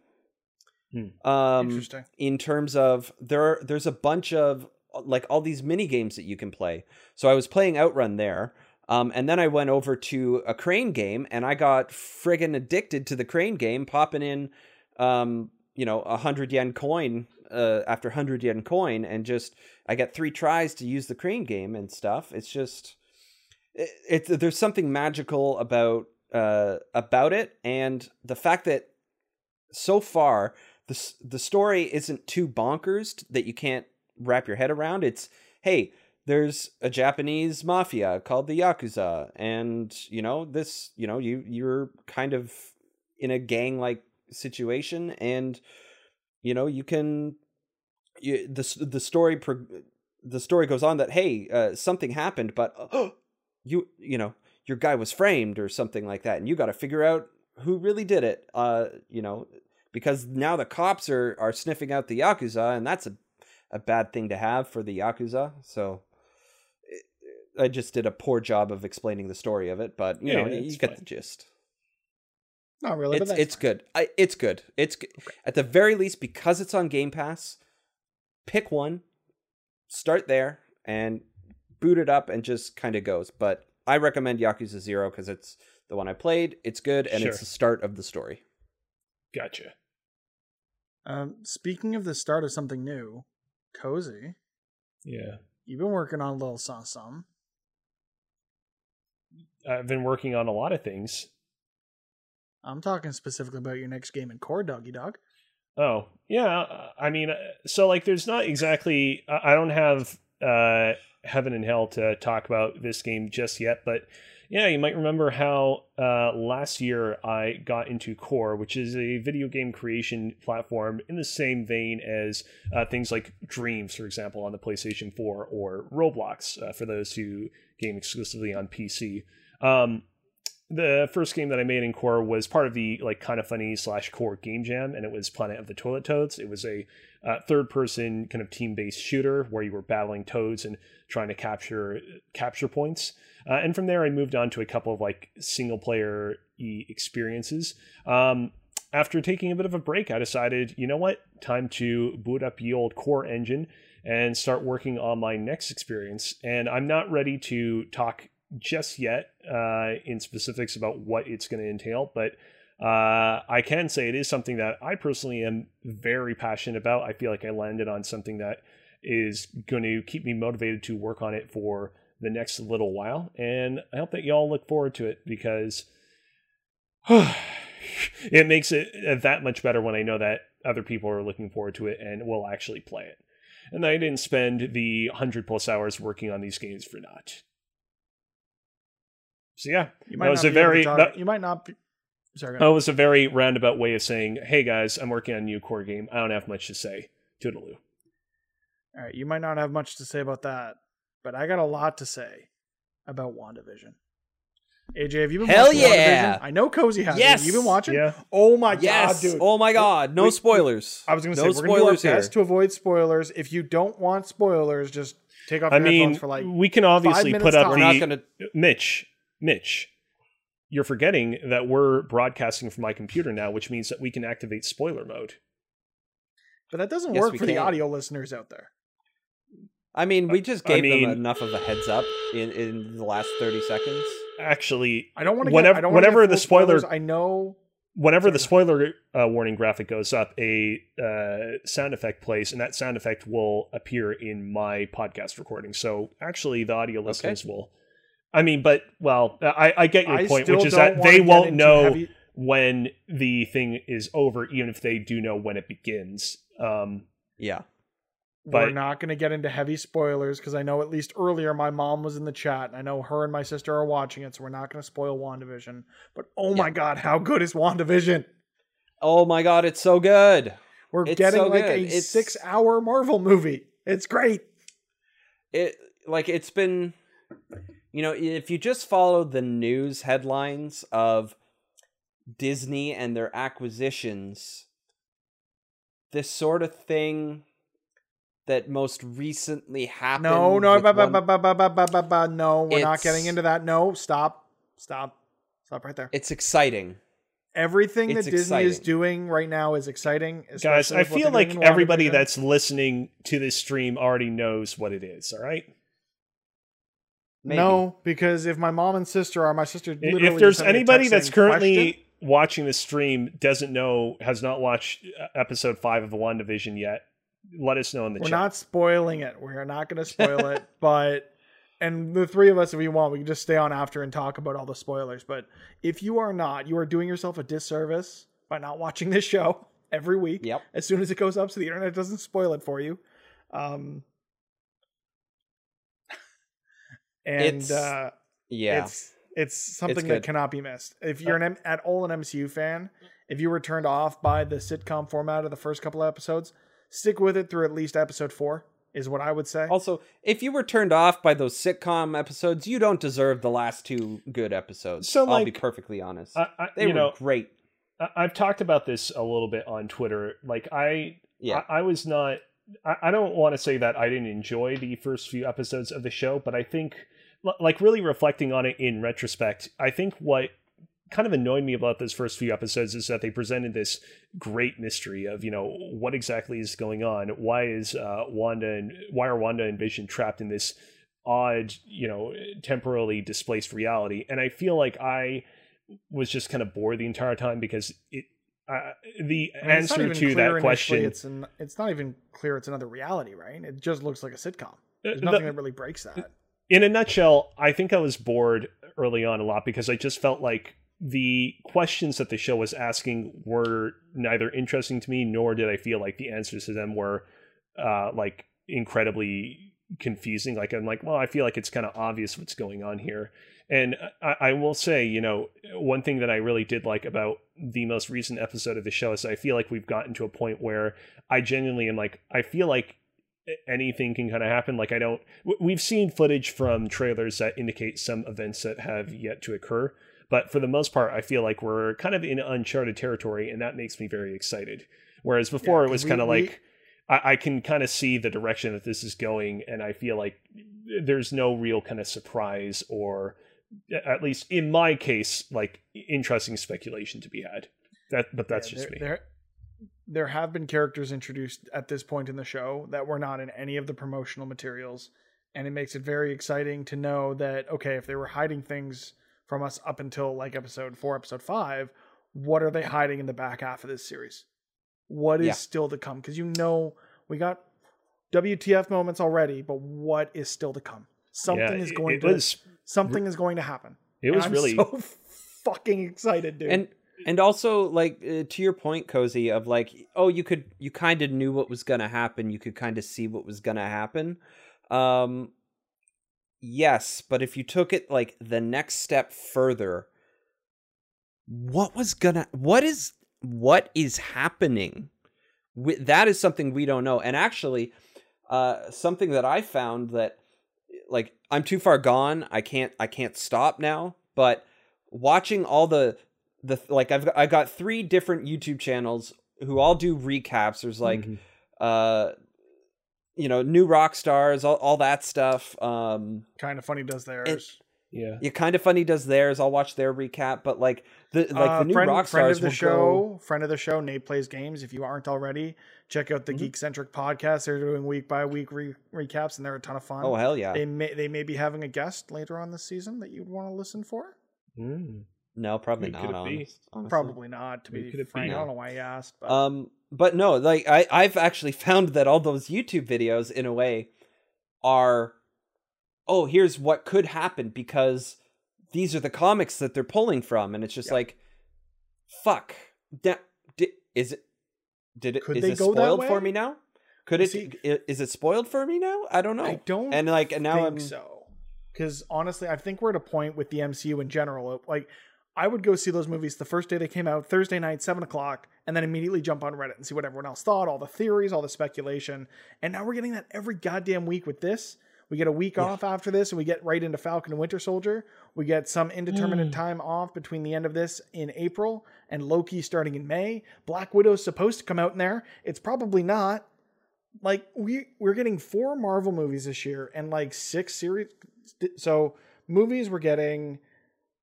Interesting. In terms of there's a bunch of like all these mini games that you can play. So I was playing Outrun there. And then I went over to a crane game, and I got friggin' addicted to the crane game, popping in, 100 yen coin after 100 yen coin. And just, I got 3 tries to use the crane game and stuff. It's just, there's something magical about it. And the fact that so far the story isn't too bonkers that you can't wrap your head around. It's, hey, there's a Japanese mafia called the Yakuza, and you're kind of in a gang like situation, and the story goes on that, hey, something happened, but your guy was framed or something like that, and you got to figure out who really did it, because now the cops are sniffing out the Yakuza, and that's a bad thing to have for the Yakuza. So I just did a poor job of explaining the story of it, but you get the gist. Not really. But it's good. It's good. It's good. Okay. At the very least, because it's on Game Pass, pick one, start there, and boot it up, and just kind of goes. But I recommend Yakuza 0 because it's the one I played. It's good, and it's the start of the story. Gotcha. Speaking of the start of something new, Cozy, yeah, you've been working on a little something. I've been working on a lot of things. I'm talking specifically about your next game in Core, Doggy Dog. Oh yeah, I mean, so like, there's not exactly, I don't have heaven and hell to talk about this game just yet, but yeah, you might remember how last year I got into Core, which is a video game creation platform in the same vein as things like Dreams, for example, on the PlayStation 4, or Roblox, for those who game exclusively on PC. The first game that I made in Core was part of the like Kinda Funny / Core Game Jam, and it was Planet of the Toilet Toads. It was a third-person kind of team-based shooter where you were battling toads and trying to capture points. And from there, I moved on to a couple of like single-player experiences. After taking a bit of a break, I decided, you know what? Time to boot up the old Core engine and start working on my next experience. And I'm not ready to talk just yet in specifics about what it's going to entail, but I can say it is something that I personally am very passionate about. I feel like I landed on something that is going to keep me motivated to work on it for the next little while, and I hope that y'all look forward to it, because it makes it that much better when I know that other people are looking forward to it and will actually play it, and I didn't spend the 100+ hours working on these games for naught. So yeah, you might not be Sorry, that was a very roundabout way of saying, hey guys, I'm working on a new Core game. I don't have much to say. Toodaloo. All right, you might not have much to say about that, but I got a lot to say about WandaVision. AJ, have you been watching WandaVision? I know Cozy has. Yes. Have you been watching? Yeah. Oh my god, dude. Oh my god. No spoilers. I was going to say, we're going to do our best to avoid spoilers. If you don't want spoilers, just take off your headphones for like 5 minutes. We can obviously put up Mitch, you're forgetting that we're broadcasting from my computer now, which means that we can activate spoiler mode. But that doesn't work for the audio listeners out there. I mean, we just gave them enough of a heads up in the last 30 seconds. Actually, I don't want to. Whenever the spoiler, I know. Whenever the spoiler warning graphic goes up, a sound effect plays, and that sound effect will appear in my podcast recording. So, actually, the audio listeners will. I mean, but well, I get your point, which is that they won't know when the thing is over, even if they do know when it begins. Yeah. But we're not going to get into heavy spoilers because I know at least earlier my mom was in the chat and I know her and my sister are watching it, so we're not going to spoil WandaVision. But oh my god, how good is WandaVision? Oh my god, it's so good. It's getting so like a 6-hour Marvel movie. It's great. It's been, you know, if you just follow the news headlines of Disney and their acquisitions, this sort of thing that most recently happened. No, we're not getting into that. No, stop right there. It's exciting. Everything that Disney is doing right now is exciting. Guys, I feel like everybody that's listening to this stream already knows what it is, all right? Maybe. No, because if my mom and sister are, my sister literally... If there's anybody that's currently watching this stream doesn't know, has not watched episode 5 of the WandaVision yet, let us know in the chat. We're not spoiling it. We're not going to spoil it, but and the three of us, if we want, we can just stay on after and talk about all the spoilers. But if you are not, you are doing yourself a disservice by not watching this show every week. Yep. As soon as it goes up, so the internet doesn't spoil it for you. And it's something that cannot be missed. If you're at all an MCU fan, if you were turned off by the sitcom format of the first couple of episodes, stick with it through at least episode 4 is what I would say. Also, if you were turned off by those sitcom episodes, you don't deserve the last 2 good episodes. So, I'll be perfectly honest. They were great. I've talked about this a little bit on Twitter. I don't want to say that I didn't enjoy the first few episodes of the show, but I think, like, really reflecting on it in retrospect, I think what kind of annoyed me about those first few episodes is that they presented this great mystery of, you know, what exactly is going on? Why is why are Wanda and Vision trapped in this odd, you know, temporally displaced reality? And I feel like I was just kind of bored the entire time because answer to that question, it's not even clear it's another reality, right? It just looks like a sitcom. There's nothing that really breaks that. In a nutshell, I think I was bored early on a lot because I just felt like the questions that the show was asking were neither interesting to me, nor did I feel like the answers to them were like incredibly confusing. Like, I'm like, well, I feel like it's kind of obvious what's going on here. And I will say, you know, one thing that I really did like about the most recent episode of the show is I feel like we've gotten to a point where I genuinely am like, I feel like anything can kind of happen. Like, we've seen footage from trailers that indicate some events that have yet to occur. But for the most part, I feel like we're kind of in uncharted territory, and that makes me very excited. Whereas before, it was kind of like, I can kind of see the direction that this is going, and I feel like there's no real kind of surprise or, at least in my case, like, interesting speculation to be had. But that's just me. There have been characters introduced at this point in the show that were not in any of the promotional materials, and it makes it very exciting to know that, okay, if they were hiding things from us up until like episode 4, episode 5, what are they hiding in the back half of this series? What is still to come? Because, you know, we got WTF moments already, but what is still to come? Something is going to happen. I'm so fucking excited, dude. And also, like, to your point, Cozy, of like, oh, you kind of knew what was going to happen. You could kind of see what was going to happen. Yes, but if you took it like the next step further, what is happening with that is something we don't know. And actually, something that I found that, like, I'm too far gone. I can't stop now. But watching all the like, I got three different YouTube channels who all do recaps. There's like, you know, new rock stars, all that stuff. Kind of Funny does theirs. Yeah, Kind of Funny does theirs. I'll watch their recap. But like the new rock stars will go. Friend of the show, Nate Plays Games. If you aren't already, check out the Geek-centric podcast. They're doing week by week recaps, and they're a ton of fun. Oh hell yeah! They may be having a guest later on this season that you'd want to listen for. No, probably not. Probably not. To be frank, I don't know why you asked. But. But no, like I've actually found that all those YouTube videos, in a way, are, oh, here's what could happen because these are the comics that they're pulling from, and it's just like, fuck, that is it spoiled for me now? Is it spoiled for me now? I don't know. I don't. And like, and now I'm so, because honestly, I think we're at a point with the MCU in general. Like, I would go see those movies the first day they came out, Thursday night, 7:00. And then immediately jump on Reddit and see what everyone else thought, all the theories, all the speculation. And now we're getting that every goddamn week with this. We get a week off after this, and we get right into Falcon and Winter Soldier. We get some indeterminate time off between the end of this in April and Loki starting in May. Black Widow's supposed to come out in there. It's probably not. Like, we're getting 4 Marvel movies this year and like 6 series. So movies, we're getting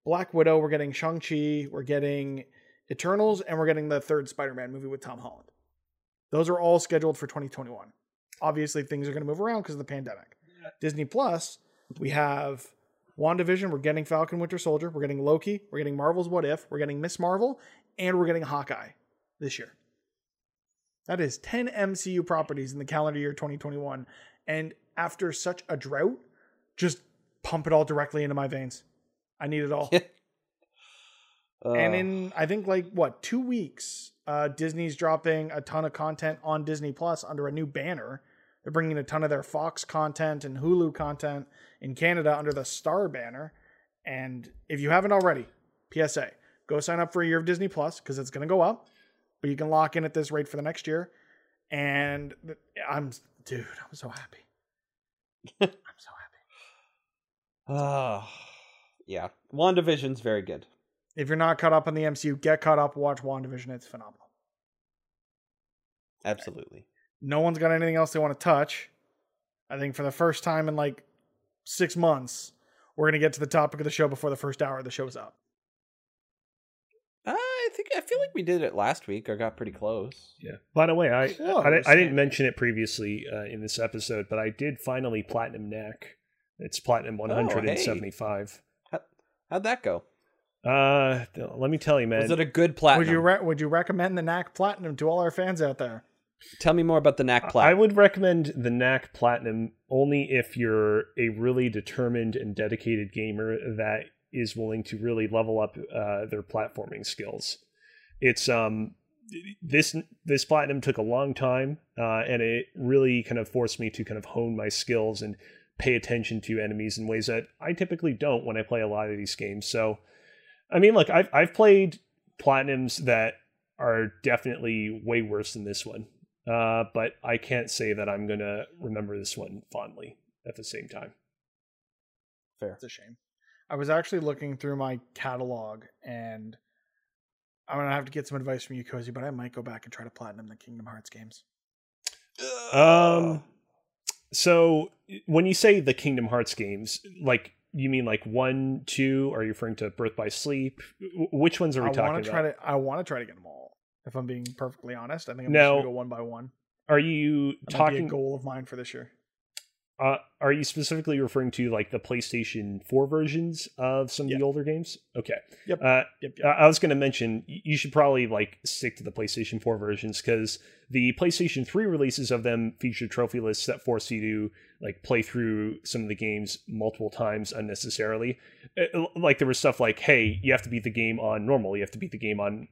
Black Widow, we're getting Shang-Chi, we're getting Eternals, and we're getting the 3rd Spider-Man movie with Tom Holland. Those are all scheduled for 2021. Obviously, things are going to move around because of the pandemic. Disney Plus, we have WandaVision, we're getting Falcon Winter Soldier, we're getting Loki, we're getting Marvel's What If, we're getting Miss Marvel, and we're getting Hawkeye this year. That is 10 MCU properties in the calendar year 2021. And after such a drought, just pump it all directly into my veins. I need it all. And in, I think, like, what, 2 weeks, Disney's dropping a ton of content on Disney Plus under a new banner. They're bringing a ton of their Fox content and Hulu content in Canada under the Star banner. And if you haven't already, PSA, go sign up for a year of Disney Plus because it's going to go up. But you can lock in at this rate for the next year. And I'm so happy. I'm so happy. Yeah. WandaVision's very good. If you're not caught up on the MCU, get caught up, watch WandaVision. It's phenomenal. Absolutely. No one's got anything else they want to touch. I think for the first time in like 6 months, we're going to get to the topic of the show before the first hour of the show is up. I feel like we did it last week or got pretty close. Yeah. By the way, I didn't mention it previously in this episode, but I did finally platinum Knack. It's platinum 175. Oh, hey. How'd that go? Let me tell you, man. Was it a good platinum? Would you recommend the Knack Platinum to all our fans out there? Tell me more about the Knack Platinum. I would recommend the Knack Platinum only if you're a really determined and dedicated gamer that is willing to really level up their platforming skills. It's this platinum took a long time, and it really kind of forced me to kind of hone my skills and pay attention to enemies in ways that I typically don't when I play a lot of these games. So. I mean, look, I've played platinums that are definitely way worse than this one, but I can't say that I'm going to remember this one fondly at the same time. Fair. It's a shame. I was actually looking through my catalog, and I'm going to have to get some advice from you, Cozy, but I might go back and try to platinum the Kingdom Hearts games. So when you say the Kingdom Hearts games, like, you mean like 1, 2? Are you referring to Birth by Sleep? Which ones are we talking about? I want to try to get them all. If I'm being perfectly honest, I think I'm going to go one by one. Are you talking a goal of mine for this year? Are you specifically referring to like the PlayStation 4 versions of some of the older games? Okay. Yep. Yep. I was going to mention you should probably like stick to the PlayStation 4 versions because the PlayStation 3 releases of them feature trophy lists that force you to like play through some of the games multiple times unnecessarily. Like there was stuff like, hey, you have to beat the game on normal. You have to beat the game on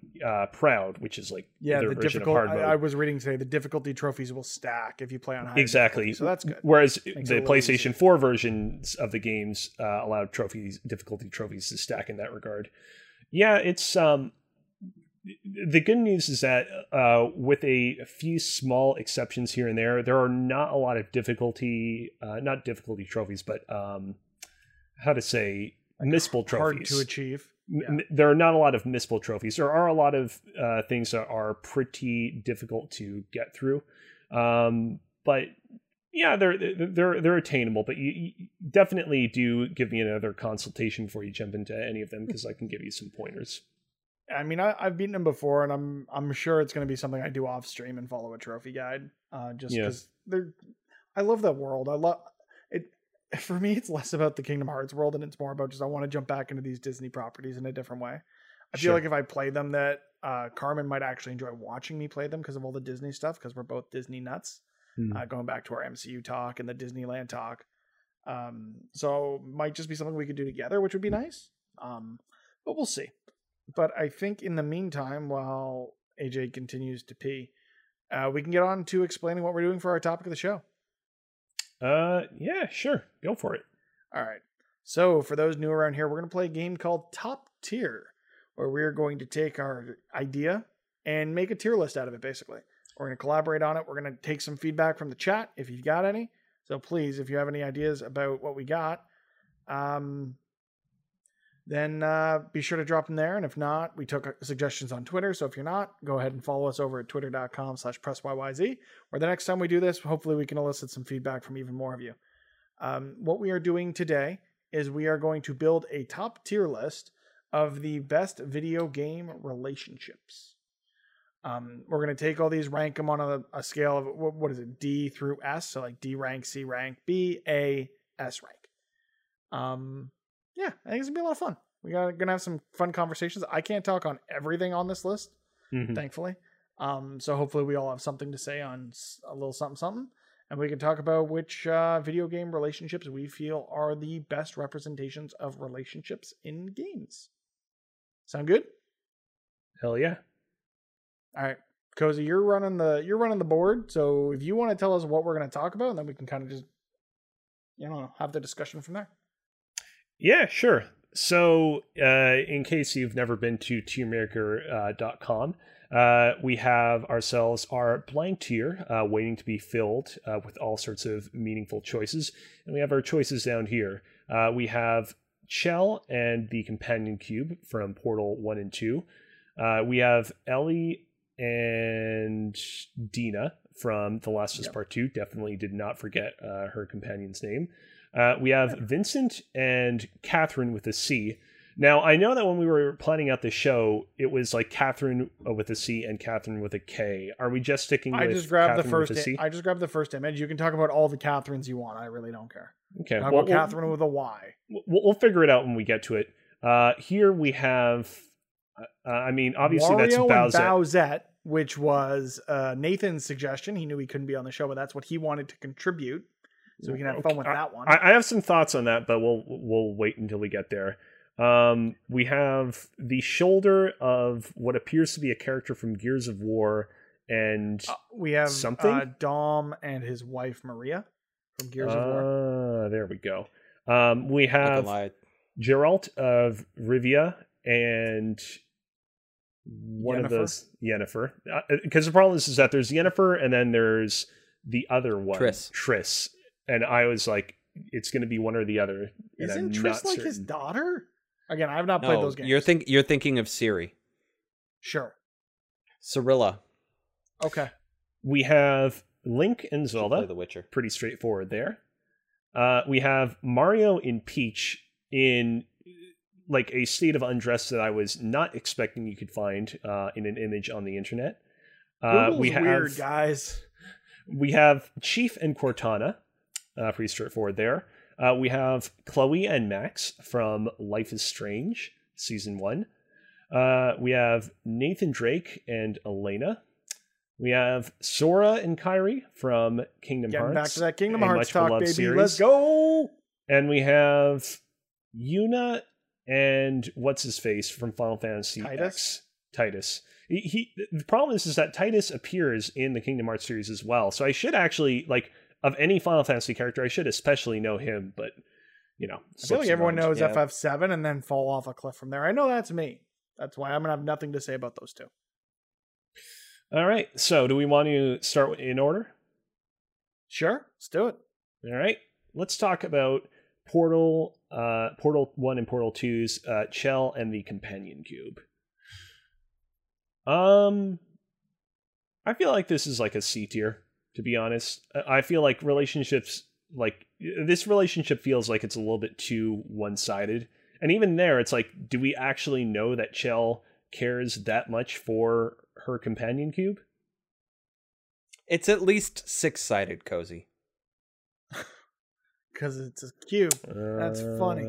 proud, which is like their version of hard mode. I was reading today the difficulty trophies will stack if you play on high. Exactly. Difficulty, so that's good. Whereas the PlayStation 4 versions of the games allowed difficulty trophies to stack in that regard. Yeah, it's the good news is that with a few small exceptions here and there, there are not a lot of difficulty trophies, but how to say, like missable trophies. Hard to achieve. Yeah. There are not a lot of missable trophies. There are a lot of things that are pretty difficult to get through, but yeah, they're attainable. But you definitely do give me another consultation before you jump into any of them, because I can give you some pointers. I mean, I've beaten them before, and I'm sure it's going to be something I do off stream and follow a trophy guide. Just because I love that world. I love it. For me, it's less about the Kingdom Hearts world, and it's more about just I want to jump back into these Disney properties in a different way. I feel like if I play them, that Carmen might actually enjoy watching me play them because of all the Disney stuff. Because we're both Disney nuts. Going back to our MCU talk and the Disneyland talk, so might just be something we could do together, which would be nice. But we'll see. But I think in the meantime, while AJ continues to pee, we can get on to explaining what we're doing for our topic of the show. Yeah, sure. Go for it. All right. So for those new around here, we're going to play a game called Top Tier, where we're going to take our idea and make a tier list out of it, basically. We're going to collaborate on it. We're going to take some feedback from the chat if you've got any. So please, if you have any ideas about what we got, then be sure to drop them there. And if not, we took suggestions on Twitter. So if you're not, go ahead and follow us over at twitter.com/pressYYZ, where the next time we do this, hopefully we can elicit some feedback from even more of you. What we are doing today is we are going to build a top tier list of the best video game relationships. We're going to take all these, rank them on a scale of, what is it, D through S? So like D rank, C rank, B, A, S rank. Yeah, I think it's going to be a lot of fun. We're going to have some fun conversations. I can't talk on everything on this list, thankfully. So hopefully we all have something to say on a little something. And we can talk about which video game relationships we feel are the best representations of relationships in games. Sound good? Hell yeah. All right. Cozy, you're running the board. So if you want to tell us what we're going to talk about, and then we can kind of just, have the discussion from there. Yeah, sure. So in case you've never been to tiermaker.com, we have ourselves our blank tier waiting to be filled with all sorts of meaningful choices. And we have our choices down here. We have Chell and the Companion Cube from Portal 1 and 2. We have Ellie and Dina from The Last of Us Part 2. Definitely did not forget her companion's name. We have Vincent and Catherine with a C. Now, I know that when we were planning out the show, it was like Catherine with a C and Catherine with a K. Are we just sticking with I just grabbed the first image. You can talk about all the Catherines you want. I really don't care. Okay. Well, Catherine with a Y. We'll figure it out when we get to it. Here we have, obviously Mario, that's Bowsette, which was Nathan's suggestion. He knew he couldn't be on the show, but that's what he wanted to contribute. So we can have fun with that one. I have some thoughts on that, but we'll wait until we get there. We have the shoulder of what appears to be a character from Gears of War, and we have something Dom and his wife Maria from Gears of War. There we go. We have Geralt of Rivia and one of those Yennefer. Because the problem is that there's Yennefer and then there's the other one, Triss. And I was like, it's going to be one or the other. Isn't Triss like his daughter? Again, I have not played those games. You're thinking of Ciri. Sure. Cirilla. Okay. We have Link and Zelda. Play The Witcher. Pretty straightforward there. We have Mario and Peach in like a state of undress that I was not expecting you could find in an image on the internet. We have weird guys. We have Chief and Cortana. Pretty straightforward there. We have Chloe and Max from Life is Strange, Season 1. We have Nathan Drake and Elena. We have Sora and Kairi from Kingdom Hearts. Getting back to that Kingdom Hearts talk, baby. Series. Let's go! And we have Yuna and what's-his-face from Final Fantasy X. Titus. The problem is that Titus appears in the Kingdom Hearts series as well, so I should actually, like, of any Final Fantasy character, I should especially know him, but I feel like everyone knows FF7 and then fall off a cliff from there. I know that's me. That's why I'm going to have nothing to say about those two. All right. So do we want to start in order? Sure. Let's do it. All right. Let's talk about Portal, Portal 1 and Portal 2's Chell and the Companion Cube. I feel like this is like a C tier, to be honest. I feel like relationships, like this relationship feels like it's a little bit too one-sided. And even there, it's like, do we actually know that Chell cares that much for her companion cube? It's at least six-sided, Cozy. Because it's a cube. That's funny.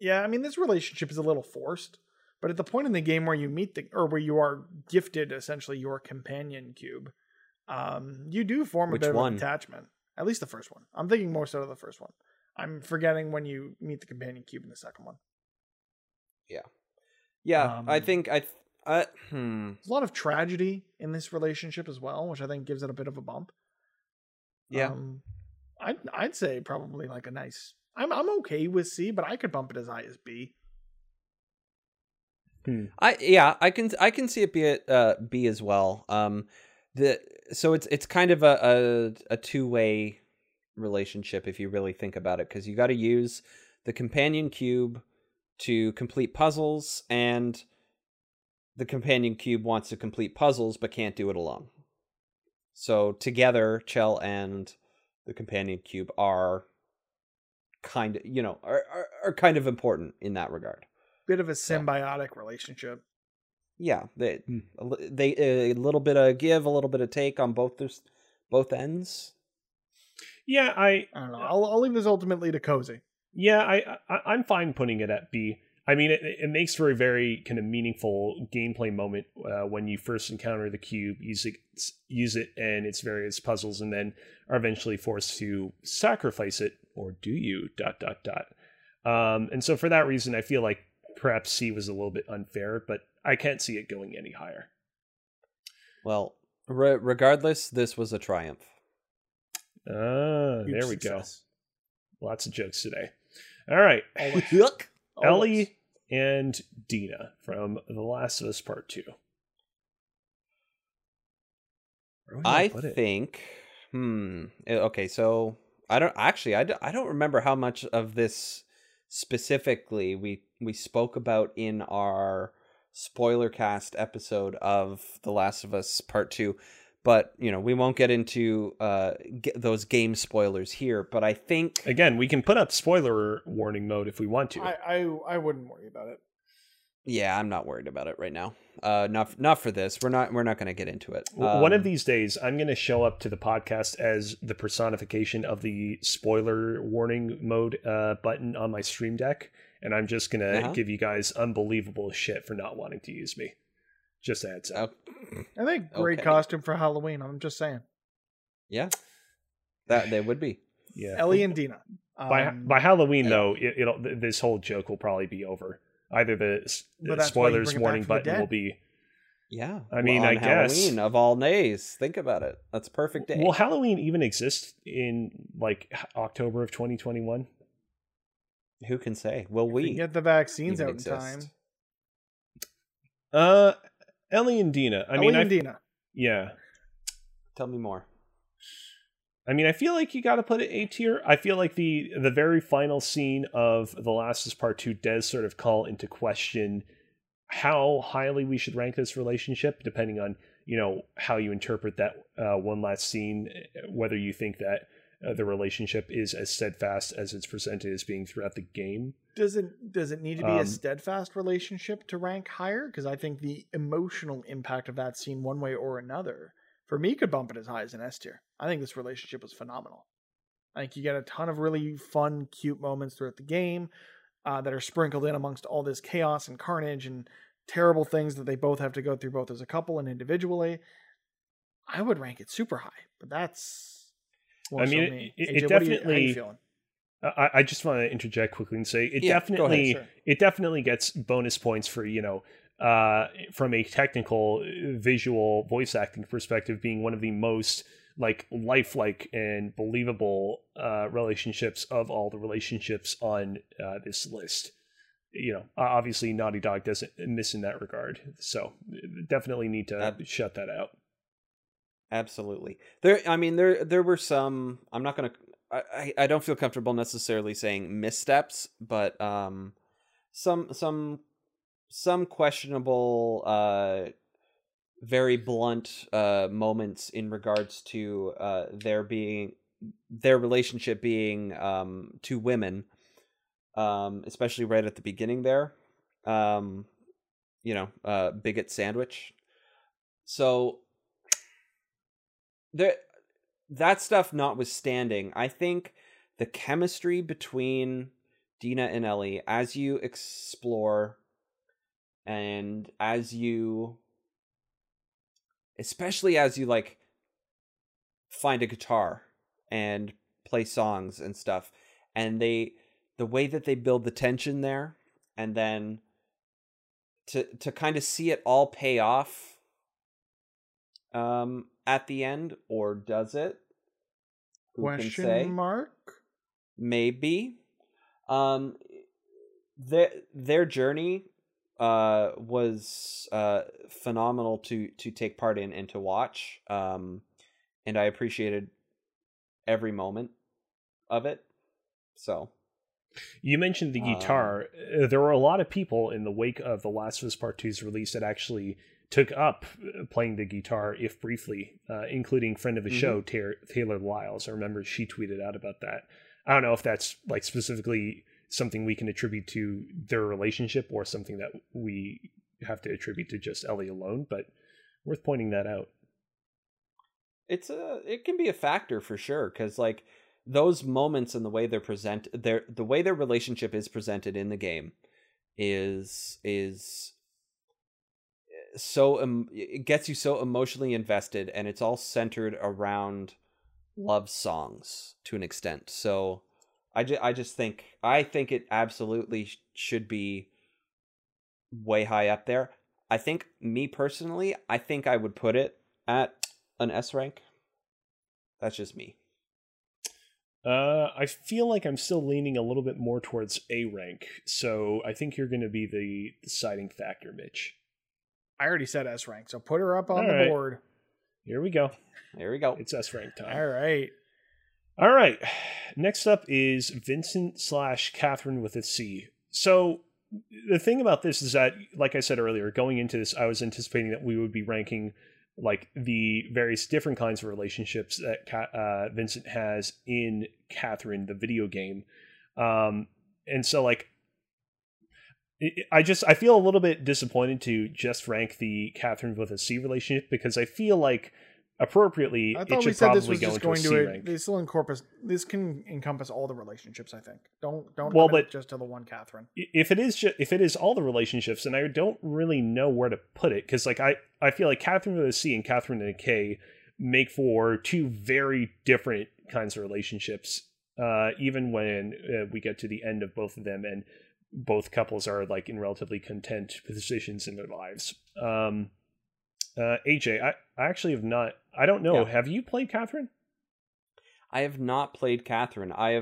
Yeah, I mean, this relationship is a little forced. But at the point in the game where you meet the, or where you are gifted essentially your companion cube, you do form a bit of an attachment. At least the first one. I'm thinking more so of the first one. I'm forgetting when you meet the companion cube in the second one. Yeah. Yeah, I think there's a lot of tragedy in this relationship as well, which I think gives it a bit of a bump. Yeah. I'd say probably like a nice, I'm okay with C, but I could bump it as high as B. I can see it be at B as well. So it's kind of a two-way relationship if you really think about it, because you got to use the companion cube to complete puzzles, and the companion cube wants to complete puzzles but can't do it alone. So together, Chell and the companion cube are kind of, you know, are kind of important in that regard. Bit of a symbiotic relationship. Yeah, they a little bit of give, a little bit of take on both ends. Yeah, I don't know. I'll leave this ultimately to Cozy. Yeah, I'm fine putting it at B. I mean, it makes for a very kind of meaningful gameplay moment when you first encounter the cube, use it and its various puzzles, and then are eventually forced to sacrifice it, or do you? ... And so for that reason, I feel like perhaps C was a little bit unfair, but I can't see it going any higher. Well, regardless, this was a triumph. There we go. Lots of jokes today. All right. Ellie and Dina from The Last of Us Part 2. I think... Okay, so... I don't remember how much of this specifically we spoke about in our spoiler cast episode of The Last of Us Part 2, but you know, we won't get into those game spoilers here, but I think again we can put up spoiler warning mode if we want to. I wouldn't worry about it. Yeah, I'm not worried about it right now. Not for this. We're not going to get into it. One of these days, I'm going to show up to the podcast as the personification of the spoiler warning mode button on my Stream Deck, and I'm just going to give you guys unbelievable shit for not wanting to use me. Just a heads up. I think great costume for Halloween. I'm just saying. Yeah, that they would be. Yeah, Ellie and Dina. By Halloween though, this whole joke will probably be over. Either the spoilers warning button will be... Yeah. I mean, I guess... Halloween, of all days. Think about it. That's a perfect day. Will Halloween even exist in, like, October of 2021? Who can say? Will we get the vaccines out in time? Ellie and Dina. Ellie and Dina. Yeah. Tell me more. I mean, I feel like you got to put it A tier. I feel like the very final scene of The Last of Us Part 2 does sort of call into question how highly we should rank this relationship, depending on, you know, how you interpret that one last scene, whether you think that the relationship is as steadfast as it's presented as being throughout the game. Does it need to be a steadfast relationship to rank higher? Because I think the emotional impact of that scene one way or another, for me, could bump it as high as an S tier. I think this relationship was phenomenal. I think you get a ton of really fun, cute moments throughout the game that are sprinkled in amongst all this chaos and carnage and terrible things that they both have to go through, both as a couple and individually. I would rank it super high, but that's... I mean, me. AJ, definitely... How are you feeling? I just want to interject quickly and say it definitely gets bonus points for, you know, from a technical, visual, voice acting perspective, being one of the most like lifelike and believable relationships of all the relationships on this list. you know, obviously Naughty Dog doesn't miss in that regard. So definitely need to shut that out. Absolutely. There were some, I'm not going to, I don't feel comfortable necessarily saying missteps, but some questionable, very blunt moments in regards to their relationship being two women, especially right at the beginning there, bigot sandwich. So that stuff notwithstanding, I think the chemistry between Dina and Ellie, as you explore and as you, especially as you like find a guitar and play songs and stuff, and the way that they build the tension there, and then to kind of see it all pay off at the end, or does it? Question mark? Maybe. Their journey was phenomenal to take part in and to watch, and I appreciated every moment of it. So you mentioned the guitar. There were a lot of people in the wake of The Last of Us Part II's release that actually took up playing the guitar, if briefly, including friend of the show Taylor Lyles. I remember she tweeted out about that. I don't know if that's like specifically something we can attribute to their relationship or something that we have to attribute to just Ellie alone, but worth pointing that out. It can be a factor for sure. 'Cause like those moments and the way they're presented, the way their relationship is presented in the game is so, it gets you so emotionally invested, and it's all centered around love songs to an extent. So I think it absolutely should be way high up there. I think, me personally, I think I would put it at an S rank. That's just me. I feel like I'm still leaning a little bit more towards A rank. So I think you're going to be the deciding factor, Mitch. I already said S rank, so put her up on the board. Here we go. There we go. It's S rank time. All right. All right, next up is Vincent/Catherine with a C. So the thing about this is that, like I said earlier, going into this, I was anticipating that we would be ranking like the various different kinds of relationships that Vincent has in Catherine, the video game. And so like, I feel a little bit disappointed to just rank the Catherine with a C relationship, because I feel like, appropriately, I thought it should probably go into a C rank. This can encompass all the relationships, I think. Don't limit it just to the one Catherine. If it is all the relationships, and I don't really know where to put it, because like I feel like Catherine with a C and Catherine and a K make for two very different kinds of relationships. Even when we get to the end of both of them, and both couples are like in relatively content positions in their lives. AJ, I actually have not. I don't know. Yeah. Have you played Catherine? I have not played Catherine. I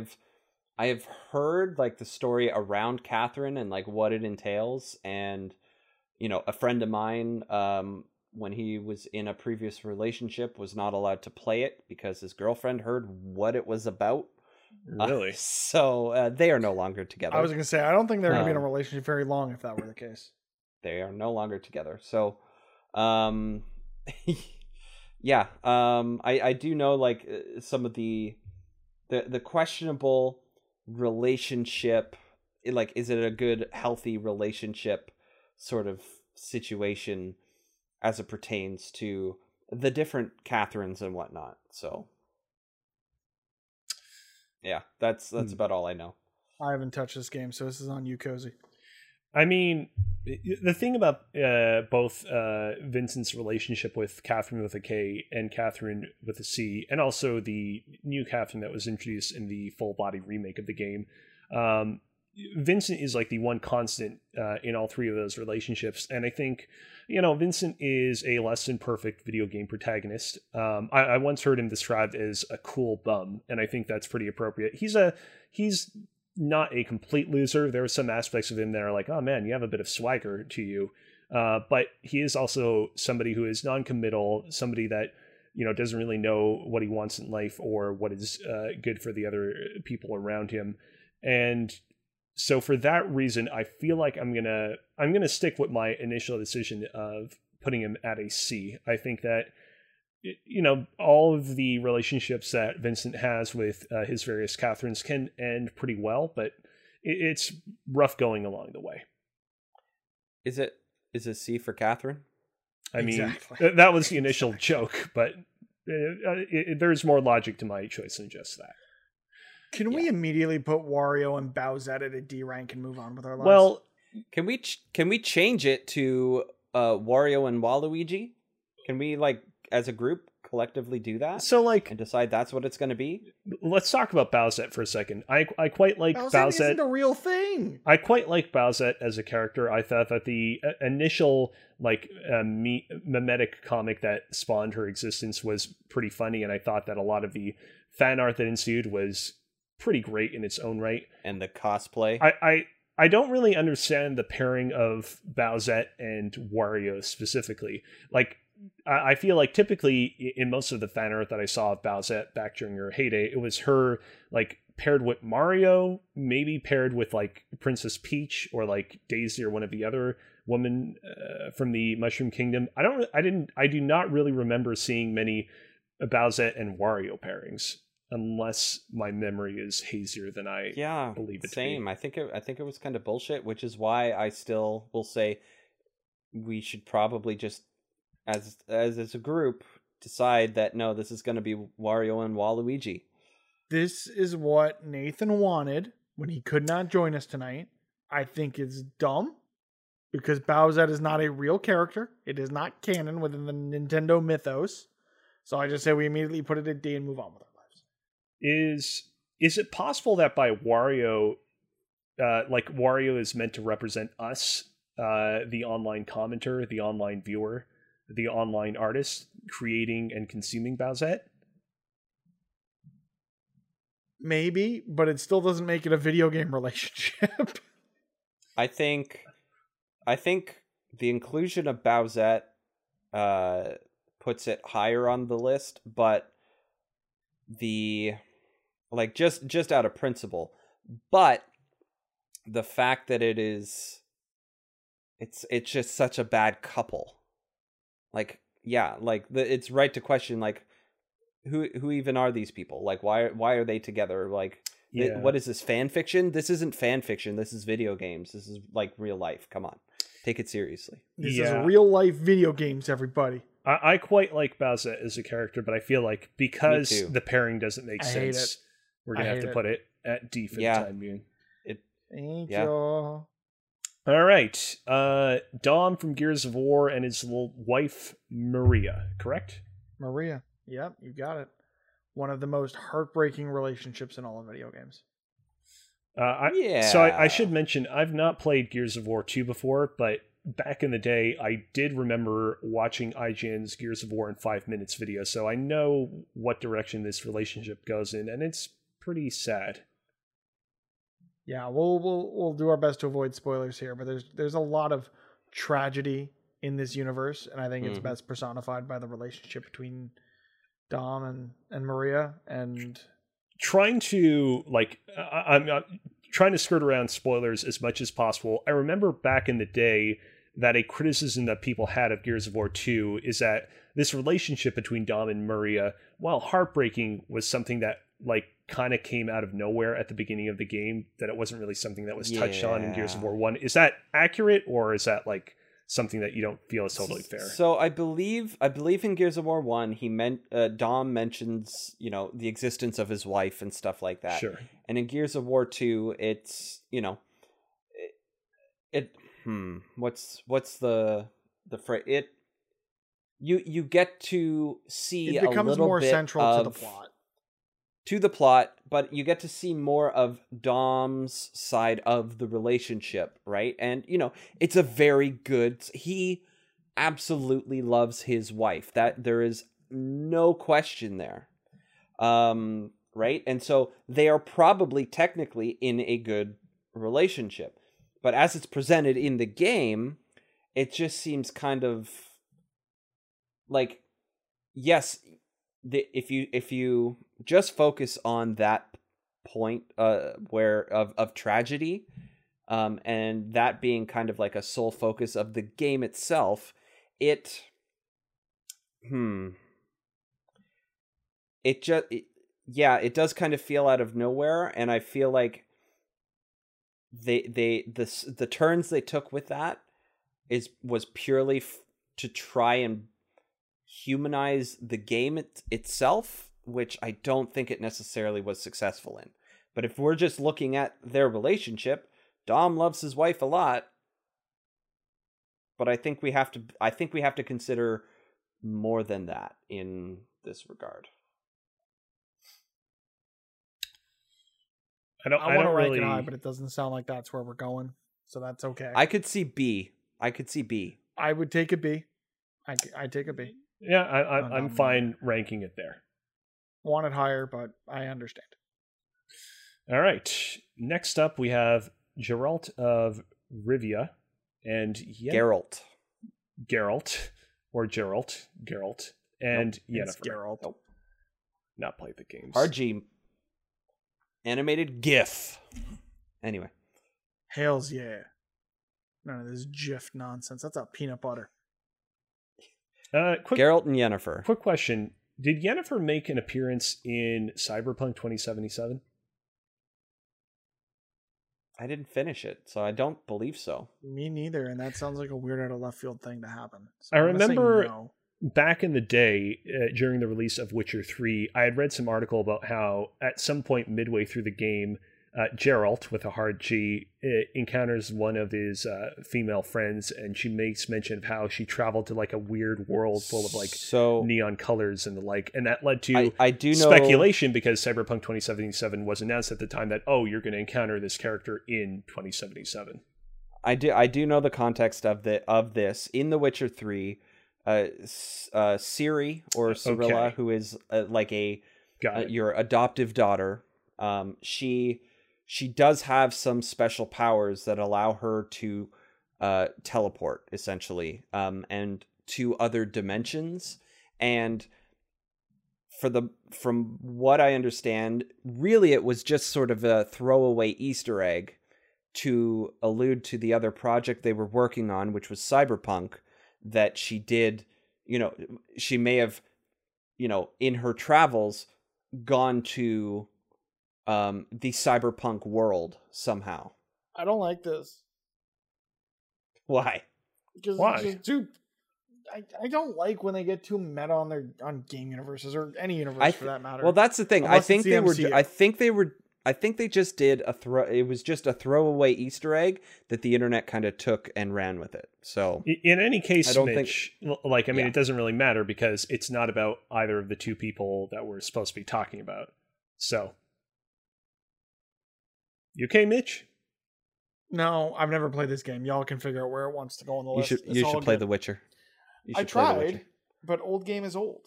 have heard like the story around Catherine and like what it entails. And, you know, a friend of mine, when he was in a previous relationship, was not allowed to play it because his girlfriend heard what it was about. Really? So they are no longer together. I was going to say, I don't think they're going to be in a relationship very long if that were the case. They are no longer together. So, yeah, I do know like some of the questionable relationship, like, is it a good, healthy relationship sort of situation as it pertains to the different Catherines and whatnot. So yeah, that's about all I know. I haven't touched this game, so this is on you, Cozy. I mean, the thing about both Vincent's relationship with Catherine with a K and Catherine with a C, and also the new Catherine that was introduced in the full body remake of the game, Vincent is like the one constant in all three of those relationships. And I think, you know, Vincent is a less than perfect video game protagonist. I once heard him described as a cool bum, and I think that's pretty appropriate. He's not a complete loser. There are some aspects of him that are like, oh man, you have a bit of swagger to you. But he is also somebody who is non-committal, somebody that, you know, doesn't really know what he wants in life or what is good for the other people around him. And so for that reason, I feel like I'm gonna stick with my initial decision of putting him at a C. I think that, you know, all of the relationships that Vincent has with his various Catherines can end pretty well, but it's rough going along the way. Is it C for Catherine? I mean, exactly. That was the initial joke, but there's more logic to my choice than just that. Can we immediately put Wario and Bowsette at a D rank and move on with our lives? Well, can we change it to Wario and Waluigi? Can we, like, as a group, collectively do that? So, like, and decide that's what it's going to be. Let's talk about Bowsette for a second. I quite like Bowsette. Isn't a real thing. I quite like Bowsette as a character. I thought that the initial, like, mimetic comic that spawned her existence was pretty funny, and I thought that a lot of the fan art that ensued was pretty great in its own right. And the cosplay. I don't really understand the pairing of Bowsette and Wario specifically. Like, I feel like typically in most of the fan art that I saw of Bowsette back during her heyday, it was her, like, paired with Mario, maybe paired with, like, Princess Peach or, like, Daisy or one of the other women from the Mushroom Kingdom. I do not really remember seeing many Bowsette and Wario pairings, unless my memory is hazier than I believe it. Same. To be. I think it was kind of bullshit, which is why I still will say we should probably just, as a group, decide that no, this is going to be Wario and Waluigi. This is what Nathan wanted when he could not join us tonight. I think it's dumb because Bowsette is not a real character. It is not canon within the Nintendo mythos. So I just say we immediately put it at D and move on with our lives. Is it possible that by Wario, Wario is meant to represent us, the online commenter, the online viewer, the online artist creating and consuming Bowsette? Maybe, but it still doesn't make it a video game relationship. I think the inclusion of Bowsette puts it higher on the list, but the, like, just out of principle, but the fact that it's just such a bad couple. Like, yeah, like, it's right to question, like, who even are these people? Like, why are they together? Like, what is this, fan fiction? This isn't fan fiction. This is video games. This is, like, real life. Come on, take it seriously. This is real life video games, everybody. I quite like Bowsette as a character, but I feel like because the pairing doesn't make sense, we're gonna have to put it at D for the time being. Thank you. All right, Dom from Gears of War and his little wife, Maria, correct? Maria, yep, you got it. One of the most heartbreaking relationships in all of video games. So I should mention, I've not played Gears of War 2 before, but back in the day, I did remember watching IGN's Gears of War in 5 minutes video, so I know what direction this relationship goes in, and it's pretty sad. Yeah, we'll do our best to avoid spoilers here, but there's a lot of tragedy in this universe, and I think it's best personified by the relationship between Dom and Maria. And trying to, like, I'm trying to skirt around spoilers as much as possible. I remember back in the day that a criticism that people had of Gears of War 2 is that this relationship between Dom and Maria, while heartbreaking, was something that, like, kind of came out of nowhere at the beginning of the game, that it wasn't really something that was touched on in Gears of War 1. Is that accurate, or is that, like, something that you don't feel is totally fair? So I believe in Gears of War 1, Dom mentions, you know, the existence of his wife and stuff like that. Sure. And in Gears of War 2, it's, you know, what's the phrase? You get to see a little bit. It becomes more central to the plot. But you get to see more of Dom's side of the relationship, right? And, you know, it's a very good... He absolutely loves his wife. There is no question there. right? And so they are probably technically in a good relationship. But as it's presented in the game, it just seems kind of like, yes, if you just focus on that point of tragedy, and that being kind of like a sole focus of the game itself, it does kind of feel out of nowhere, and I feel like the turns they took with that was purely to try and humanize the game itself, which I don't think it necessarily was successful in. But if we're just looking at their relationship, Dom loves his wife a lot, but I think we have to consider more than that in this regard. I don't really rank an I, but it doesn't sound like that's where we're going, so that's okay. I could see B. I would take a B. I'd take a B. Yeah, I'm fine ranking it there. Want it higher, but I understand. All right. Next up, we have Geralt of Rivia. And yeah, Geralt. And nope, Yennefer. Geralt. Nope. Not played the games. RG. Animated GIF. Anyway. Hells yeah. None of this GIF nonsense. That's a peanut butter. Geralt and Yennefer. Quick question. Did Yennefer make an appearance in Cyberpunk 2077? I didn't finish it, so I don't believe so. Me neither, and that sounds like a weird out of left field thing to happen. So I remember back in the day, during the release of Witcher 3, I had read some article about how at some point midway through the game, Geralt, with a hard G, encounters one of his female friends, and she makes mention of how she traveled to like a weird world full of like neon colors and the like, and that led to speculation because Cyberpunk 2077 was announced at the time that, oh, you're going to encounter this character in 2077. I do know the context of this in The Witcher 3. Ciri or Cirilla, who is your adoptive daughter, she does have some special powers that allow her to teleport, essentially, and to other dimensions. And from what I understand, really it was just sort of a throwaway Easter egg to allude to the other project they were working on, which was Cyberpunk, that she did, she may have, in her travels gone to the cyberpunk world somehow. I don't like this. Why? Because I don't like when they get too meta on game universes or any universe for that matter. Well, that's the thing. I think they just did it was just a throwaway Easter egg that the internet kind of took and ran with it. So in any case, it doesn't really matter because it's not about either of the two people that we're supposed to be talking about. So. You okay, Mitch? No, I've never played this game. Y'all can figure out where it wants to go on the list. You should play The Witcher. I tried, but old game is old.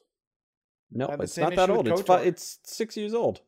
No, it's not that old. It's 6 years old.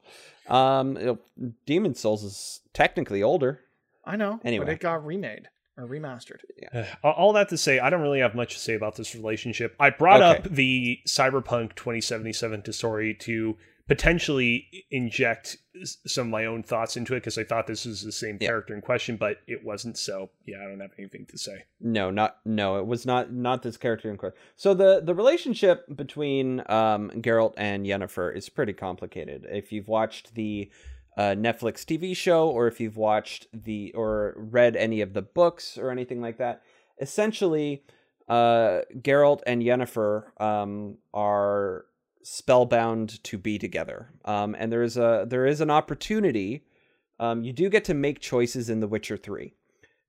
Demon's Souls is technically older. I know, anyway. But it got remade or remastered. Yeah. All that to say, I don't really have much to say about this relationship. I brought up the Cyberpunk 2077 story to potentially inject some of my own thoughts into it because I thought this was the same character in question, but it wasn't. So yeah, I don't have anything to say. No, it was not this character in question. So the relationship between Geralt and Yennefer is pretty complicated. If you've watched the Netflix TV show, or if you've watched or read any of the books or anything like that, essentially Geralt and Yennefer are spellbound to be together, and there is an opportunity. You do get to make choices in The Witcher 3.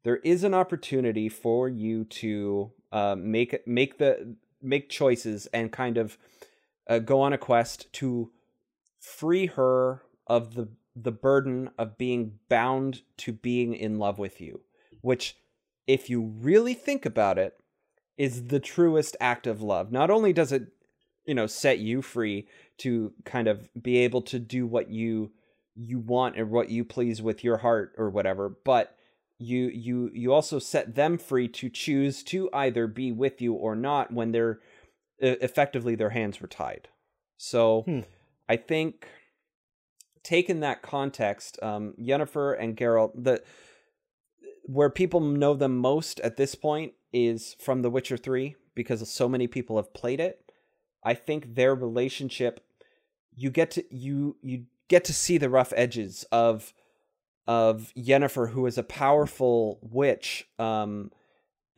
There is an opportunity for you to make choices and kind of go on a quest to free her of the burden of being bound to being in love with you, which, if you really think about it, is the truest act of love. Not only does it set you free to kind of be able to do what you want and what you please with your heart or whatever. But you also set them free to choose to either be with you or not when they're effectively their hands were tied. So I think taking that context, Yennefer and Geralt, where people know them most at this point is from The Witcher 3 because so many people have played it. I think their relationship, you get to see the rough edges of Yennefer, who is a powerful witch and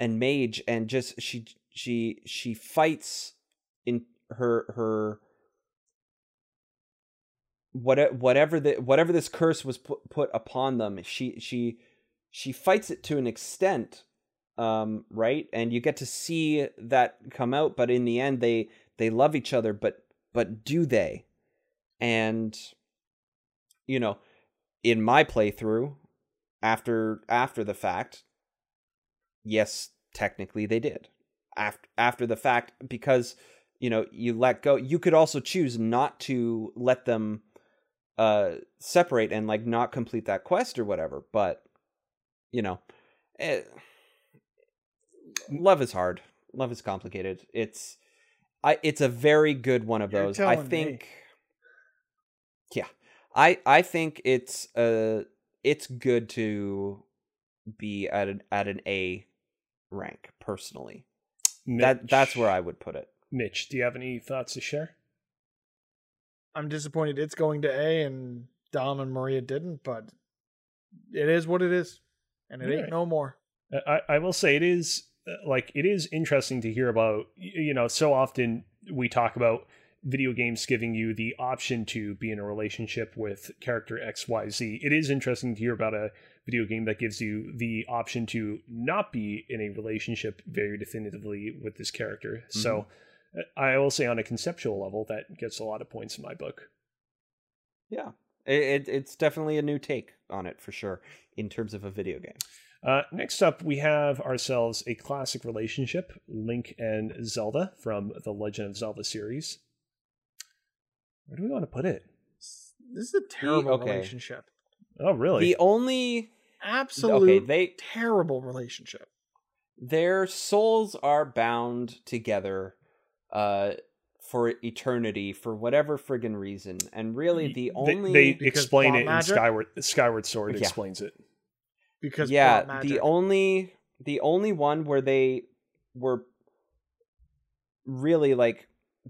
mage, and just she fights in her whatever this curse was put upon them. She fights it to an extent, right? And you get to see that come out, but in the end they love each other, but do they? And you know, in my playthrough after the fact, yes, technically they did. After the fact, because you know, you let go. You could also choose not to let them separate and like not complete that quest or whatever, but you know, love is hard. Love is complicated. It's a very good one of those. I think me. Yeah. I think it's good to be at an A rank personally. Mitch. That's where I would put it. Mitch, do you have any thoughts to share? I'm disappointed it's going to A and Dom and Maria didn't, but it is what it is, and it You're ain't right. no more. I will say it is interesting to hear about. You know, so often we talk about video games giving you the option to be in a relationship with character XYZ. It is interesting to hear about a video game that gives you the option to not be in a relationship very definitively with this character. Mm-hmm. So I will say on a conceptual level, that gets a lot of points in my book. Yeah, it's definitely a new take on it for sure in terms of a video game. Next up, we have ourselves a classic relationship, Link and Zelda from the Legend of Zelda series. Where do we want to put it? This is a terrible relationship. Oh, really? The only absolute terrible relationship. Their souls are bound together for eternity for whatever friggin' reason. And really the only... They explain it in Skyward Sword explains it. Because yeah, the only one where they were really like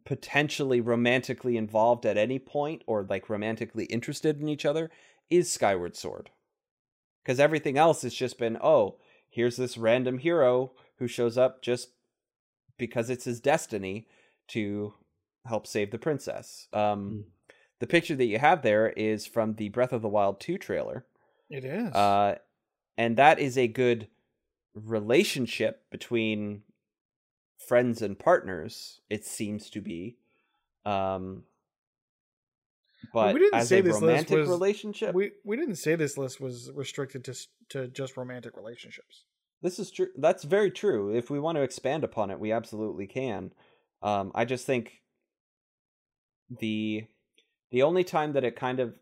potentially romantically involved at any point or like romantically interested in each other is Skyward Sword, because everything else has just been, oh, here's this random hero who shows up just because it's his destiny to help save the princess. The picture that you have there is from the Breath of the Wild 2 trailer. It is, and that is a good relationship between friends and partners, it seems to be. But we didn't say this list was relationship. We didn't say this list was restricted to just romantic relationships. This is true. That's very true. If we want to expand upon it, we absolutely can. I just think the only time that it kind of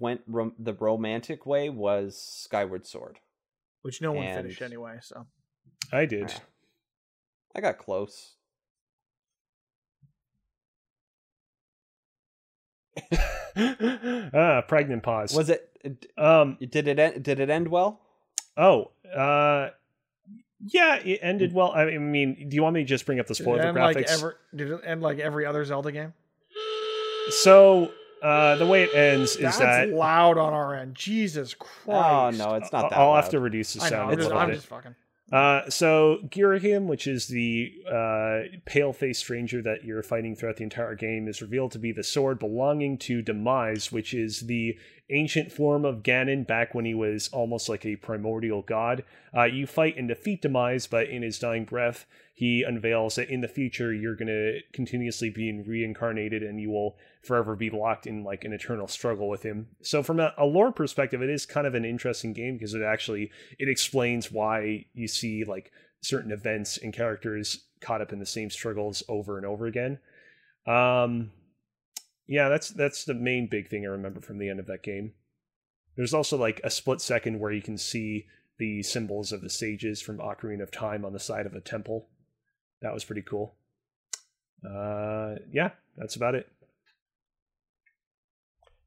went the romantic way was Skyward Sword, which no one finished anyway. So I did. Right. I got close. Pregnant pause. Was it? Did it end well? Oh, yeah, it ended well. I mean, do you want me to just bring up the spoiler graphics? Did it end like every other Zelda game? So the way it ends is that's loud on our end. Jesus Christ! Oh no, it's not that. I'll have to reduce the sound. I'm just fucking. So Girahim, which is the pale-faced stranger that you're fighting throughout the entire game, is revealed to be the sword belonging to Demise, which is the ancient form of Ganon back when he was almost like a primordial god. You fight and defeat Demise, but in his dying breath, he unveils that in the future, you're going to continuously be reincarnated and you will forever be locked in like an eternal struggle with him. So from a lore perspective, it is kind of an interesting game because it explains why you see like certain events and characters caught up in the same struggles over and over again. Yeah, that's the main big thing I remember from the end of that game. There's also like a split second where you can see the symbols of the sages from Ocarina of Time on the side of a temple. That was pretty cool. Yeah, that's about it.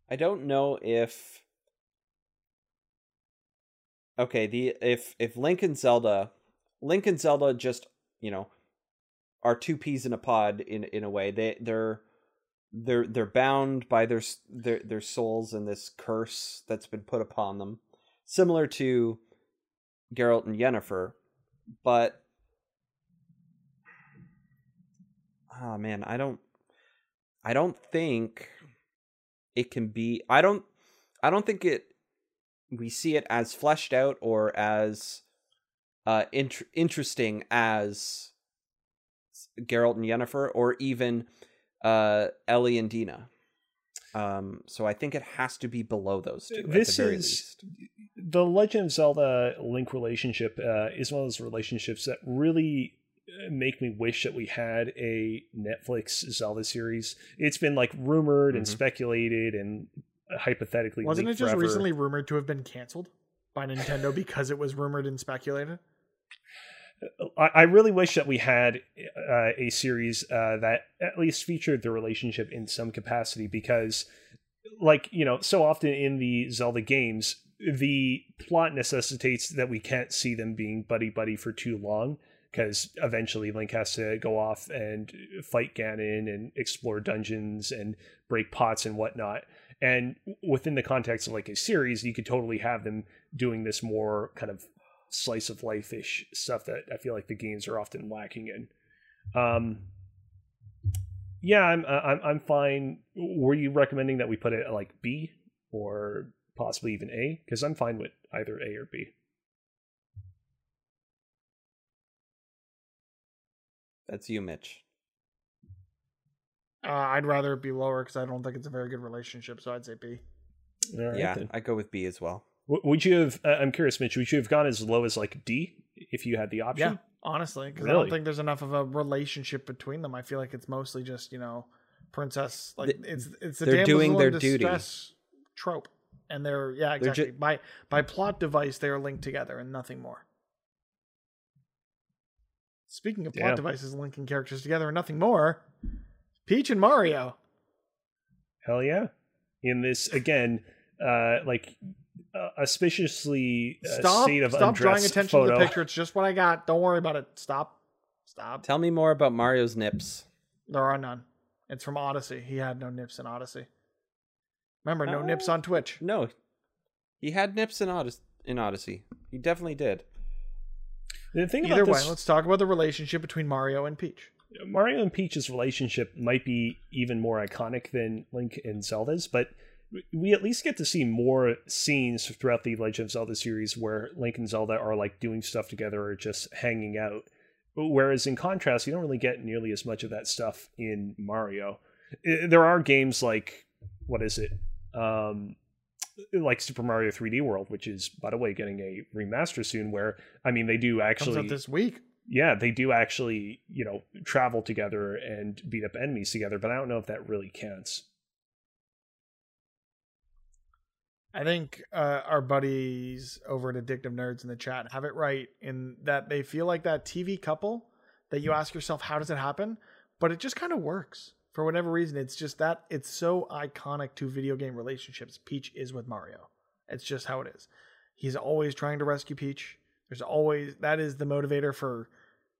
I don't know if... Okay, if Link and Zelda just, you know, are two peas in a pod in a way. They're bound by their souls and this curse that's been put upon them, similar to Geralt and Yennefer. But oh man, I don't think it can be. I don't think it. We see it as fleshed out or as interesting as Geralt and Yennefer, or even Ellie and Dina. So I think it has to be below those two. At the very least. The Legend of Zelda Link relationship is one of those relationships that really make me wish that we had a Netflix Zelda series. It's been like rumored and speculated and hypothetically wasn't it just forever. Recently rumored to have been canceled by Nintendo because it was rumored and speculated. I really wish that we had a series that at least featured the relationship in some capacity, because like, you know, so often in the Zelda games the plot necessitates that we can't see them being buddy buddy for too long, because eventually Link has to go off and fight Ganon and explore dungeons and break pots and whatnot. And within the context of like a series, you could totally have them doing this more kind of slice of life-ish stuff that I feel like the games are often lacking in. Yeah, I'm fine. Were you recommending that we put it at like B or possibly even A? Because I'm fine with either A or B. That's you, Mitch. I'd rather it be lower because I don't think it's a very good relationship, so I'd say B. Right, yeah, I go with B as well. Would you have? I'm curious, Mitch. Would you have gone as low as like D if you had the option? Yeah, honestly, because really? I don't think there's enough of a relationship between them. I feel like it's mostly just, you know, princess. Like it's the they're doing their duty trope, and they're exactly they're by plot device they are linked together and nothing more. Speaking of plot devices linking characters together and nothing more. Peach and Mario. Hell yeah. In this, again, auspiciously state of undress. Stop drawing attention photo. To the picture. It's just what I got. Don't worry about it. Stop. Tell me more about Mario's nips. There are none. It's from Odyssey. He had no nips in Odyssey. Remember, no nips on Twitch. No. He had nips in Odyssey. He definitely did. The thing Either about way, this... let's talk about the relationship between Mario and Peach. Mario and Peach's relationship might be even more iconic than Link and Zelda's, but we at least get to see more scenes throughout the Legend of Zelda series where Link and Zelda are like doing stuff together or just hanging out. Whereas in contrast, you don't really get nearly as much of that stuff in Mario. There are games like, what is it? Like Super Mario 3D World, which is, by the way, getting a remaster soon, where, I mean, they do actually... Comes out this week. Yeah, they do actually, you know, travel together and beat up enemies together, but I don't know if that really counts. I think our buddies over at Addictive Nerds in the chat have it right in that they feel like that TV couple that you ask yourself, how does it happen? But it just kind of works for whatever reason. It's just that it's so iconic to video game relationships. Peach is with Mario. It's just how it is. He's always trying to rescue Peach. There's always, that is the motivator for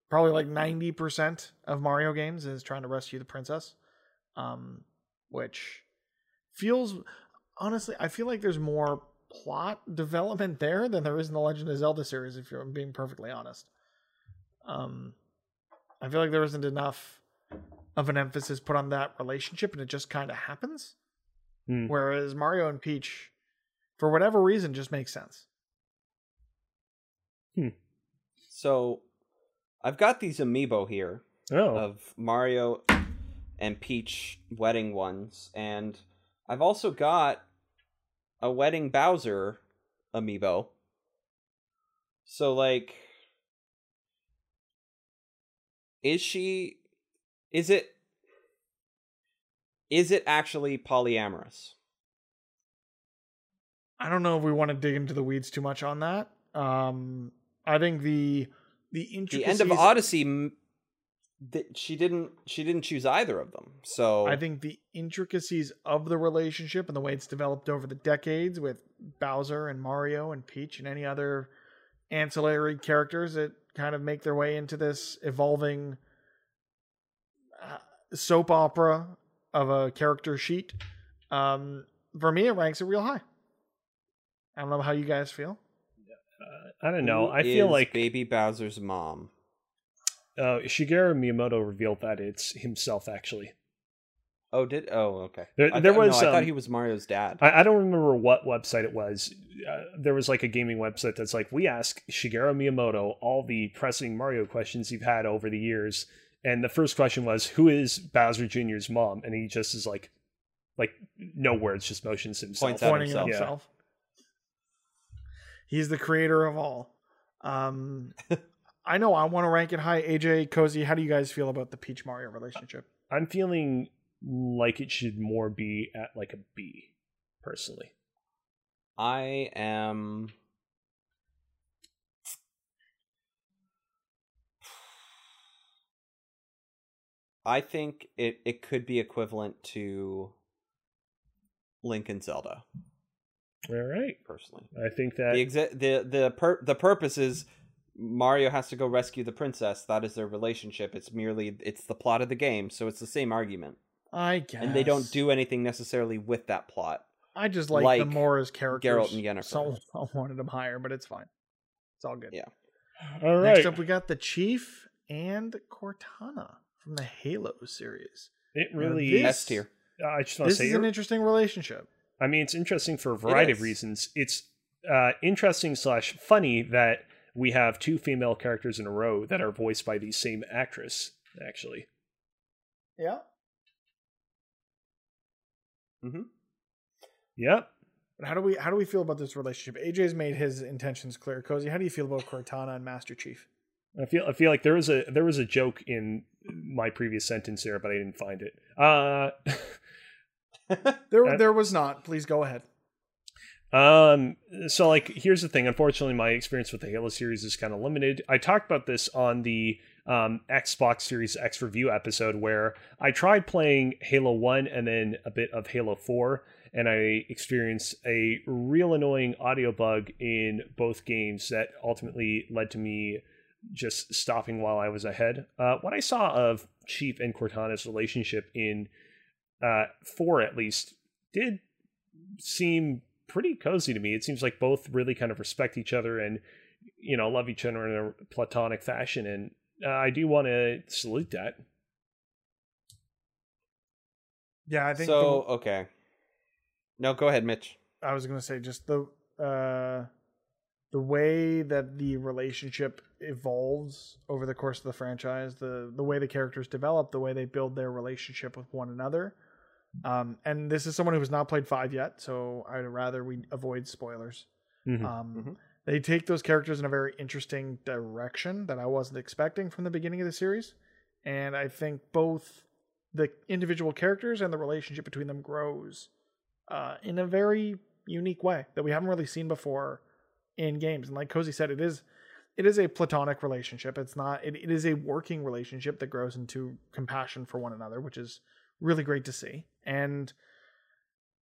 probably like 90% of Mario games, is trying to rescue the princess, which feels, honestly, I feel like there's more plot development there than there is in the Legend of Zelda series, if I'm being perfectly honest. I feel like there isn't enough of an emphasis put on that relationship, and it just kind of happens. Whereas Mario and Peach, for whatever reason, just makes sense. So I've got these amiibo here of Mario and Peach wedding ones, and I've also got a wedding Bowser amiibo. So like, is it Is it actually polyamorous? I don't know if we want to dig into the weeds too much on that. I think the intricacies... The end of Odyssey, she didn't choose either of them. So I think the intricacies of the relationship and the way it's developed over the decades with Bowser and Mario and Peach and any other ancillary characters that kind of make their way into this evolving soap opera of a character sheet. For me, it ranks it real high. I don't know how you guys feel. I don't know. I feel like Baby Bowser's mom. Shigeru Miyamoto revealed that it's himself, actually. Oh, did? Oh, okay. I thought he was Mario's dad. I don't remember what website it was. There was like a gaming website that's like, we ask Shigeru Miyamoto all the pressing Mario questions you've had over the years. And the first question was, who is Bowser Jr.'s mom? And he just is like no words, just motions himself. Pointing at himself. Yeah. He's the creator of all. I know I want to rank it high. AJ, Cozy, how do you guys feel about the Peach Mario relationship? I'm feeling like it should more be at like a B, personally. I am... I think it could be equivalent to Link and Zelda. All right. Personally. I think that... The purpose is Mario has to go rescue the princess. That is their relationship. It's the plot of the game, so it's the same argument. I guess. And they don't do anything necessarily with that plot. I just like them more as characters. Geralt and Yennefer. So I wanted them higher, but it's fine. It's all good. Yeah. All right. Next up, we got the Chief and Cortana. From the Halo series. It really is. S tier. I just want to say this is an interesting relationship. I mean, it's interesting for a variety of reasons. It's interesting/funny that we have two female characters in a row that are voiced by the same actress, actually. Yeah. Mm-hmm. Yep. But how do we feel about this relationship? AJ's made his intentions clear. Cozy, how do you feel about Cortana and Master Chief? I feel like there was a joke in my previous sentence there, but I didn't find it. There was not. Please go ahead. So like, here's the thing. Unfortunately, my experience with the Halo series is kind of limited. I talked about this on the Xbox Series X review episode, where I tried playing Halo 1 and then a bit of Halo 4, and I experienced a real annoying audio bug in both games that ultimately led to me just stopping while I was ahead. What I saw of Chief and Cortana's relationship in 4, at least, did seem pretty cozy to me. It seems like both really kind of respect each other and, you know, love each other in a platonic fashion. And I do want to salute that. Yeah, I think so. Okay. No, go ahead, Mitch. I was going to say just the way that the relationship evolves over the course of the franchise, the way the characters develop, the way they build their relationship with one another. And this is someone who has not played 5 yet, so I'd rather we avoid spoilers. Mm-hmm. They take those characters in a very interesting direction that I wasn't expecting from the beginning of the series. And I think both the individual characters and the relationship between them grows in a very unique way that we haven't really seen before in games. And like Cozy said, it is a platonic relationship. It's not, it is a working relationship that grows into compassion for one another, which is really great to see. And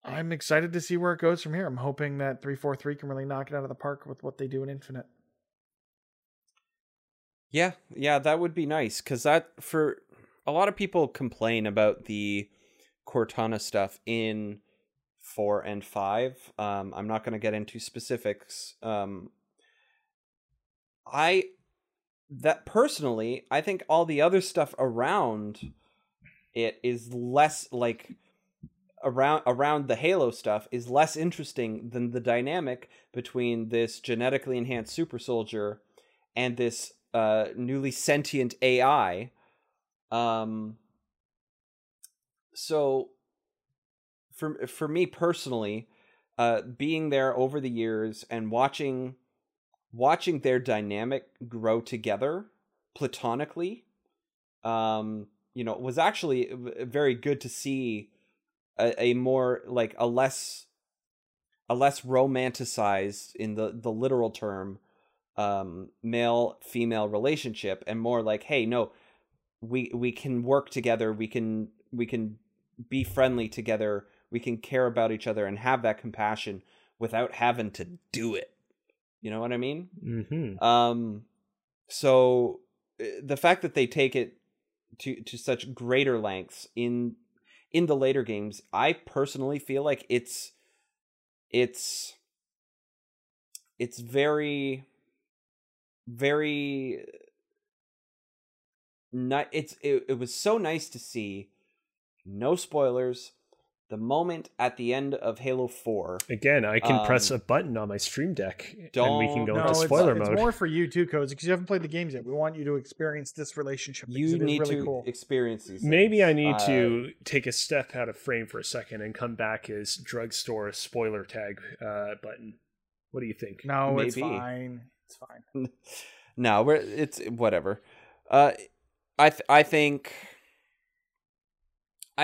I'm excited to see where it goes from here. I'm hoping that 343 can really knock it out of the park with what they do in Infinite. Yeah, that would be nice. Cause that, for a lot of people complain about the Cortana stuff in 4 and 5. I'm not going to get into specifics. I think all the other stuff around it is less like around the Halo stuff is less interesting than the dynamic between this genetically enhanced super soldier and this newly sentient AI. So for me personally, being there over the years and watching their dynamic grow together platonically, was actually very good to see a more like a less romanticized, in the literal term, male-female relationship, and more like, hey, no, we can work together, we can be friendly together, we can care about each other and have that compassion without having to do it. You know what I mean? Mm-hmm. So the fact that they take it to such greater lengths in the later games, I personally feel like it's very, very not, it was so nice to see. No spoilers. The moment at the end of Halo 4. Again, I can press a button on my Stream Deck and we can go into spoiler mode. It's more for you too, Codes, because you haven't played the games yet. We want you to experience this relationship. You need really to experience these things. Maybe I need to take a step out of frame for a second and come back as drugstore spoiler tag button. What do you think? No, maybe. It's fine. It's fine. No, it's whatever. I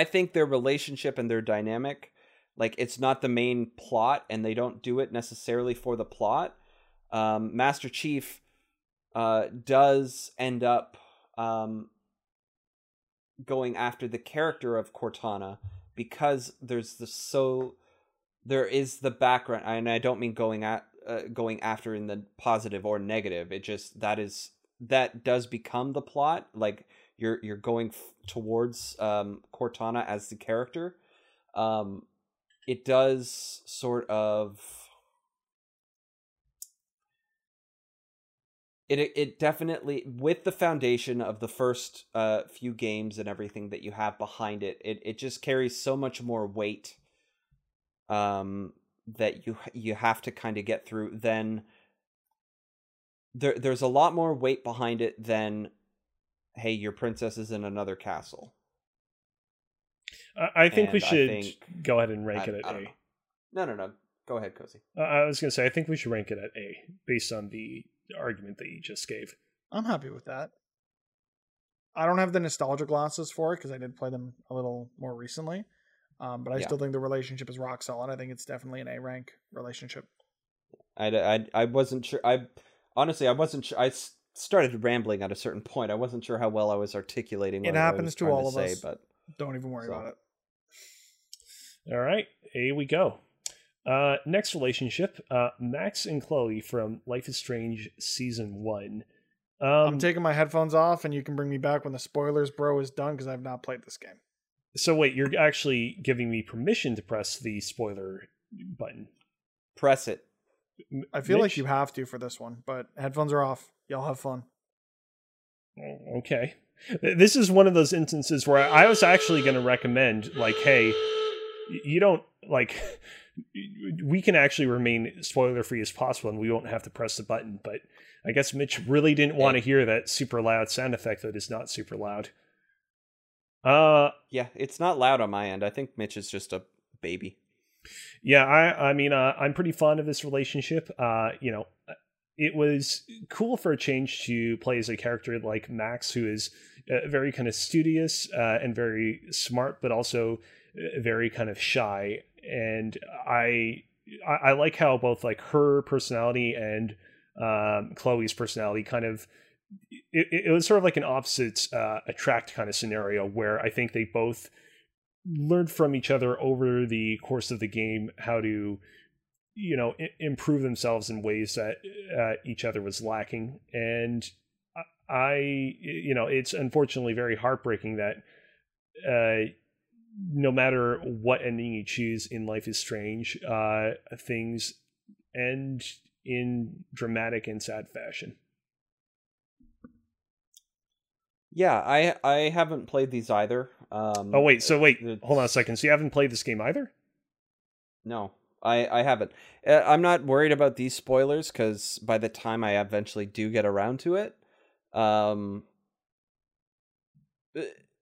think their relationship and their dynamic, like, it's not the main plot, and they don't do it necessarily for the plot. Master Chief does end up going after the character of Cortana, because there is the background, and I don't mean going after in the positive or negative. It just that does become the plot, like. You're going towards Cortana as the character. It does sort of... It definitely, with the foundation of the first few games and everything that you have behind it, it just carries so much more weight that you have to kind of get through. Then there's a lot more weight behind it than... hey, your princess is in another castle. I think we should go ahead and rank it at A. No. Go ahead, Cozy. I was going to say, I think we should rank it at A based on the argument that you just gave. I'm happy with that. I don't have the nostalgia glasses for it because I did play them a little more recently. But I still think the relationship is rock solid. I think it's definitely an A rank relationship. I wasn't sure. Honestly, I wasn't sure. I started rambling at a certain point. I wasn't sure how well I was articulating what I was trying to say. It happens to all of us, but don't even worry about it. All right, here we go. Next relationship, Max and Chloe from Life is Strange Season 1. I'm taking my headphones off, and you can bring me back when the spoilers, bro, is done, because I've not played this game. So wait, you're actually giving me permission to press the spoiler button. Press it. I feel like you have to for this one, but headphones are off. Y'all have fun. Okay. This is one of those instances where I was actually going to recommend, like, hey, you don't, like, we can actually remain spoiler-free as possible and we won't have to press the button, but I guess Mitch really didn't want to hear that super loud sound effect that is not super loud. Yeah, it's not loud on my end. I think Mitch is just a baby. Yeah, I mean, I'm pretty fond of this relationship. You know, it was cool for a change to play as a character like Max, who is very kind of studious and very smart, but also very kind of shy. And I like how both like her personality and Chloe's personality kind of, it was sort of like an opposites attract kind of scenario, where I think they both learned from each other over the course of the game how to, you know, improve themselves in ways that each other was lacking. And I, you know, it's unfortunately very heartbreaking that no matter what ending you choose in Life is Strange, things end in dramatic and sad fashion. Yeah, I haven't played these either. Wait, hold on a second. So you haven't played this game either? No, I haven't. I'm not worried about these spoilers, because by the time I eventually do get around to it,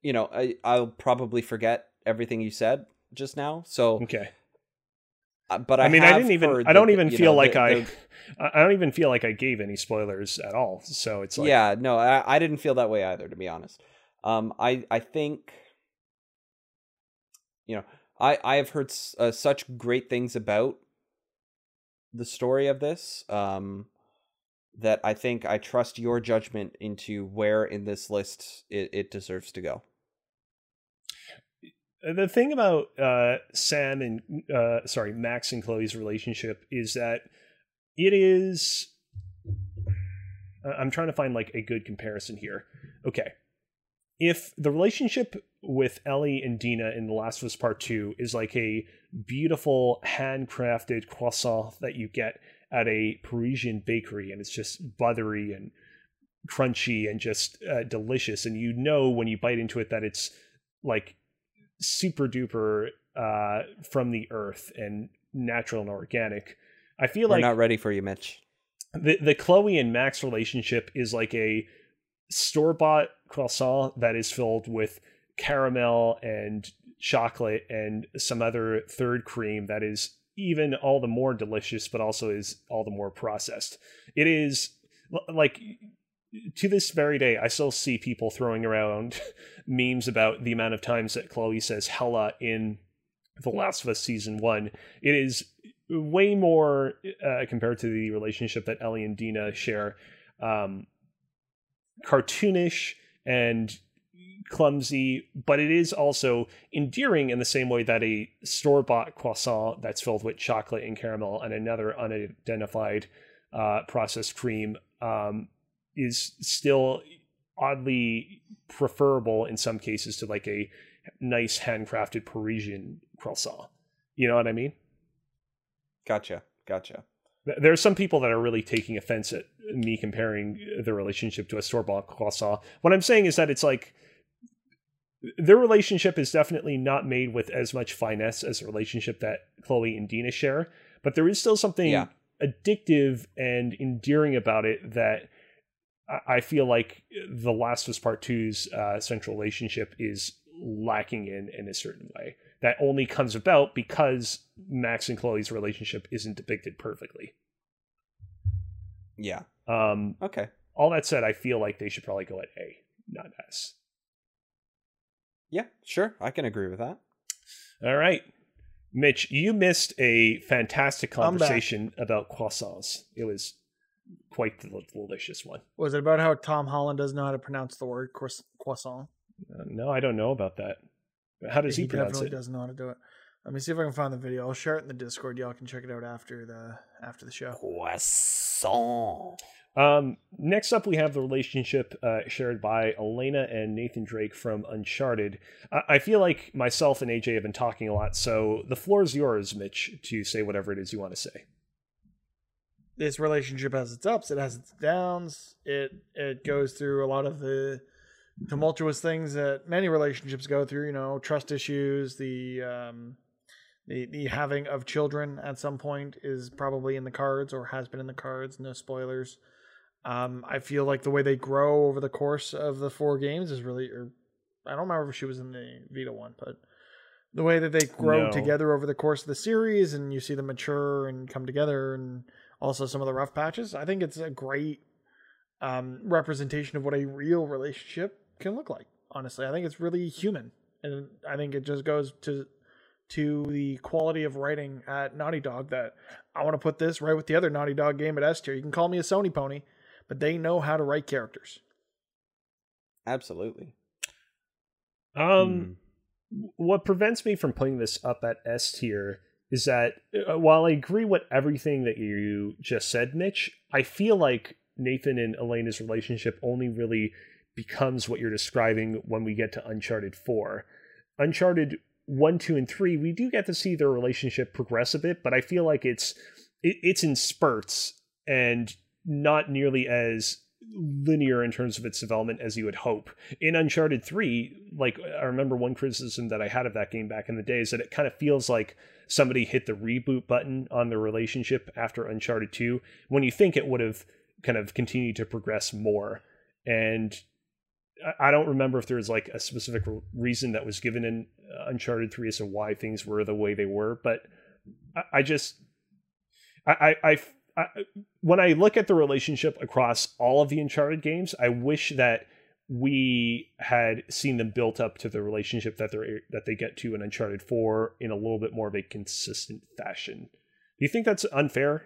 you know, I'll probably forget everything you said just now. So okay. But I mean, I don't even feel like I gave any spoilers at all. So it's like, yeah, no, I didn't feel that way either, to be honest. I think, you know, I have heard such great things about the story of this that I think I trust your judgment into where in this list it deserves to go. The thing about Sam and Max and Chloe's relationship is that it is... I'm trying to find like a good comparison here. Okay. If the relationship with Ellie and Dina in The Last of Us Part 2 is like a beautiful handcrafted croissant that you get at a Parisian bakery, and it's just buttery and crunchy and just delicious, and you know when you bite into it that it's like super duper from the earth and natural and organic. I feel like we're not ready for you, Mitch. The Chloe and Max relationship is like a store-bought croissant that is filled with caramel and chocolate and some other third cream that is even all the more delicious, but also is all the more processed. It is like, to this very day, I still see people throwing around memes about the amount of times that Chloe says hella in The Last of Us Season 1. It is way more compared to the relationship that Ellie and Dina share, cartoonish and clumsy, but it is also endearing in the same way that a store-bought croissant that's filled with chocolate and caramel and another unidentified processed cream is still oddly preferable in some cases to like a nice handcrafted Parisian croissant. You know what I mean? Gotcha. There are some people that are really taking offense at me comparing the relationship to a store-bought croissant. What I'm saying is that it's like their relationship is definitely not made with as much finesse as the relationship that Chloe and Dina share, but there is still something addictive and endearing about it that I feel like The Last of Us Part 2's central relationship is lacking in a certain way. That only comes about because Max and Chloe's relationship isn't depicted perfectly. Yeah. Okay. All that said, I feel like they should probably go at A, not S. Yeah, sure. I can agree with that. All right. Mitch, you missed a fantastic conversation about croissants. It was quite the delicious one. Was it about how Tom Holland doesn't know how to pronounce the word croissant? No, I don't know about that. How does he pronounce it? He definitely doesn't know how to do it. Let me see if I can find the video. I'll share it in the Discord. Y'all can check it out after the show. Croissant. Next up, we have the relationship shared by Elena and Nathan Drake from Uncharted. I feel like myself and AJ have been talking a lot, so the floor is yours, Mitch, to say whatever it is you want to say. This relationship has its ups. It has its downs. It goes through a lot of the tumultuous things that many relationships go through, you know, trust issues, the having of children at some point is probably in the cards or has been in the cards. No spoilers. I feel like the way they grow over the course of the four games is really, or I don't remember if she was in the Vita one, but the way that they grow together over the course of the series and you see them mature and come together and also some of the rough patches. I think it's a great representation of what a real relationship can look like. Honestly, I think it's really human, and I think it just goes to the quality of writing at Naughty Dog that I want to put this right with the other Naughty Dog game at S tier. You can call me a Sony pony, but they know how to write characters. Absolutely. What prevents me from putting this up at S tier is that while I agree with everything that you just said, Mitch, I feel like Nathan and Elena's relationship only really becomes what you're describing when we get to Uncharted 4. Uncharted 1, 2, and 3, we do get to see their relationship progress a bit, but I feel like it's in spurts and not nearly as linear in terms of its development as you would hope. In Uncharted 3, like, I remember one criticism that I had of that game back in the day is that it kind of feels like somebody hit the reboot button on their relationship after Uncharted 2, when you think it would have kind of continue to progress more. And I don't remember if there was like a specific reason that was given in Uncharted 3 as to why things were the way they were, but I just when I look at the relationship across all of the Uncharted games, I wish that we had seen them built up to the relationship that they get to in Uncharted 4 in a little bit more of a consistent fashion. Do you think that's unfair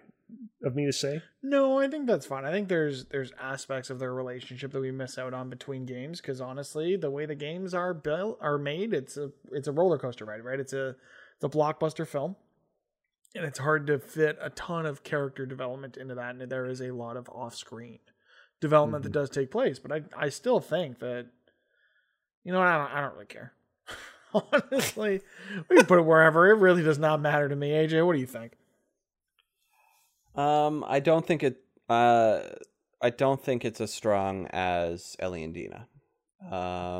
of me to say? No, I think that's fine. I think there's aspects of their relationship that we miss out on between games, because honestly, the way the games are built, are made, it's a roller coaster ride, right? It's a blockbuster film, and it's hard to fit a ton of character development into that, and there is a lot of off-screen development that does take place, but I still think that, you know, I don't really care. Honestly, we can put it wherever. It really does not matter to me. AJ, what do you think? I don't think it. I don't think it's as strong as Ellie and Dina. I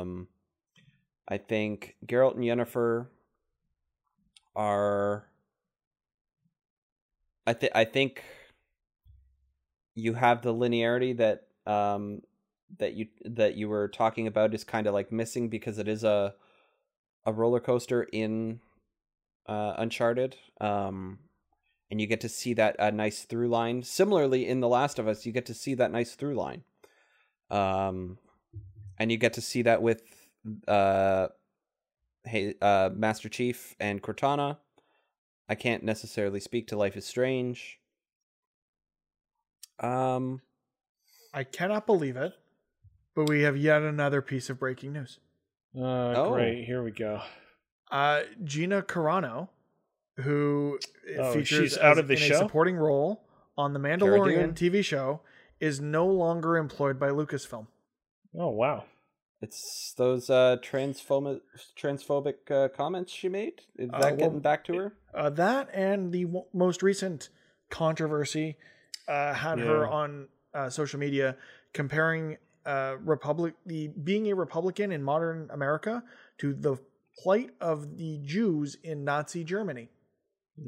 think Geralt and Yennefer are. I think you have the linearity that that you were talking about is kind of like missing, because it is a roller coaster in Uncharted. And you get to see that nice through line. Similarly, in The Last of Us, you get to see that nice through line. And you get to see that with Master Chief and Cortana. I can't necessarily speak to Life is Strange. I cannot believe it, but we have yet another piece of breaking news. Great. Here we go. Gina Carano, who features out of the show? A supporting role on the Mandalorian TV show, is no longer employed by Lucasfilm. Oh, wow. It's those transphobic comments she made? Is that getting back to her? That and the most recent controversy had her on social media comparing being a Republican in modern America to the plight of the Jews in Nazi Germany.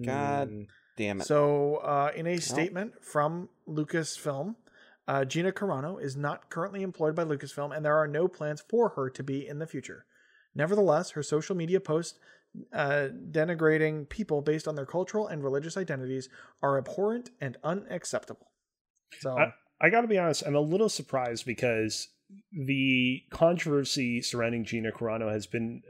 God damn it. So in a statement from Lucasfilm, Gina Carano is not currently employed by Lucasfilm, and there are no plans for her to be in the future. Nevertheless, her social media posts denigrating people based on their cultural and religious identities are abhorrent and unacceptable. So I got to be honest, I'm a little surprised, because the controversy surrounding Gina Carano has been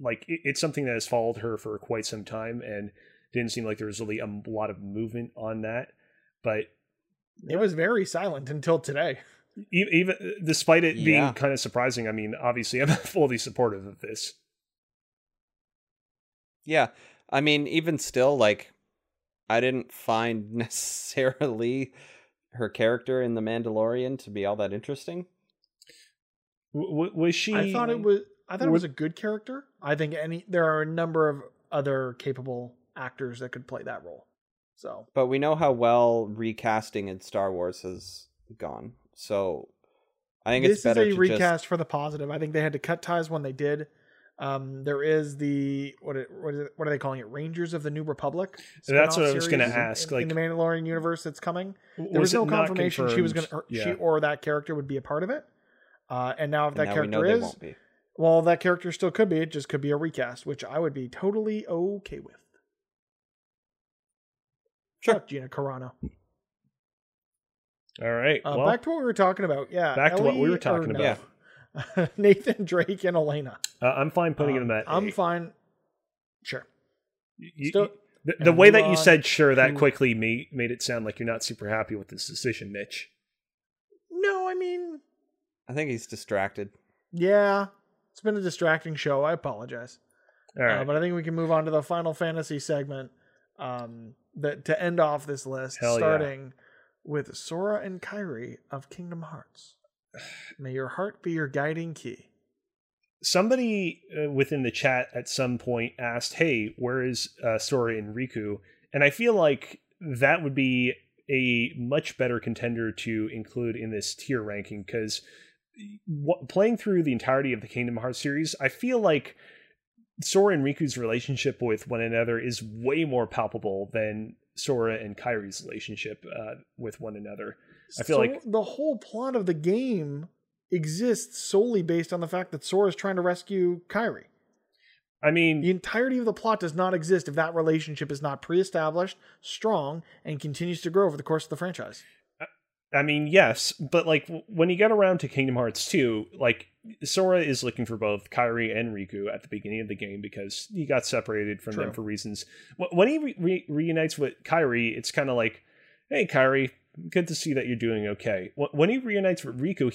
like, it's something that has followed her for quite some time, and didn't seem like there was really a lot of movement on that, but it was very silent until today. Even despite it being kind of surprising. I mean, obviously I'm fully supportive of this. Yeah. I mean, even still, like, I didn't find necessarily her character in The Mandalorian to be all that interesting. Was she? I thought it was a good character. I think there are a number of other capable actors that could play that role. So, but we know how well recasting in Star Wars has gone. So I think it's better to recast for the positive. I think they had to cut ties when they did. There is the what are they calling it? Rangers of the New Republic. That's what I was going to ask. In the Mandalorian universe, that's coming. There was no confirmation she was going to she or that character would be a part of it. And now if that character is, well, that character still could be. It just could be a recast, which I would be totally okay with. Sure, fuck Gina Carano. All right. Well, back to what we were talking about. Yeah. Back to what we were talking about. Yeah. Nathan Drake and Elena. I'm fine putting it in that. I'm fine. Sure. The way that you said "sure" that quickly made it sound like you're not super happy with this decision, Mitch. No, I mean, I think he's distracted. Yeah, it's been a distracting show. I apologize. All right, but I think we can move on to the Final Fantasy segment. That to end off this list, starting with Sora and Kairi of Kingdom Hearts. May your heart be your guiding key. Somebody within the chat at some point asked, hey, where is Sora and Riku? And I feel like that would be a much better contender to include in this tier ranking, because playing through the entirety of the Kingdom Hearts series, I feel like Sora and Riku's relationship with one another is way more palpable than Sora and Kairi's relationship with one another. I feel like the whole plot of the game exists solely based on the fact that Sora is trying to rescue Kairi. I mean, the entirety of the plot does not exist if that relationship is not pre-established, strong, and continues to grow over the course of the franchise. I mean, yes, but like when you get around to Kingdom Hearts 2, like Sora is looking for both Kairi and Riku at the beginning of the game because he got separated from them for reasons. When he reunites with Kairi, it's kind of like, hey, Kairi, good to see that you're doing okay. When he reunites with Riku,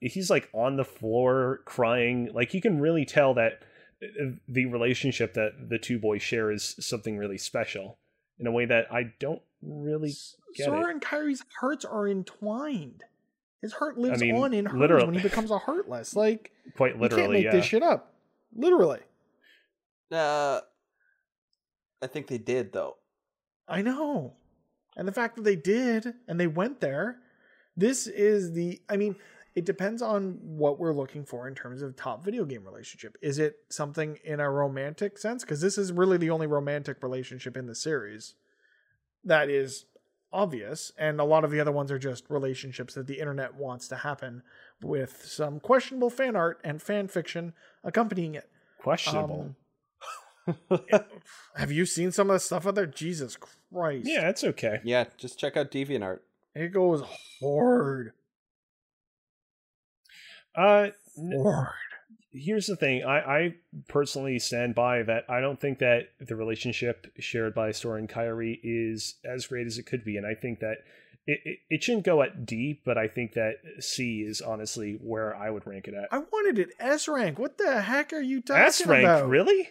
he's on the floor crying. Like you can really tell that the relationship that the two boys share is something really special in a way that I don't really get. Sora and Kairi's hearts are entwined. His heart lives on in hers when he becomes a Heartless. Like, quite literally, you can't make this shit up. Literally. I think they did, though. I know. And the fact that they did, and they went there, this is the... I mean, it depends on what we're looking for in terms of top video game relationship. Is it something in a romantic sense? Because this is really the only romantic relationship in the series that is obvious, and a lot of the other ones are just relationships that the internet wants to happen with some questionable fan art and fan fiction accompanying it. Questionable. Have you seen some of the stuff out there? Jesus Christ. Yeah, it's okay. Yeah, just check out DeviantArt. It goes hard. Here's the thing. I personally stand by that. I don't think that the relationship shared by Sora and Kairi is as great as it could be. And I think that it shouldn't go at D, but I think that C is honestly where I would rank it at. I wanted it S rank. What the heck are you talking S rank, about? S rank, really?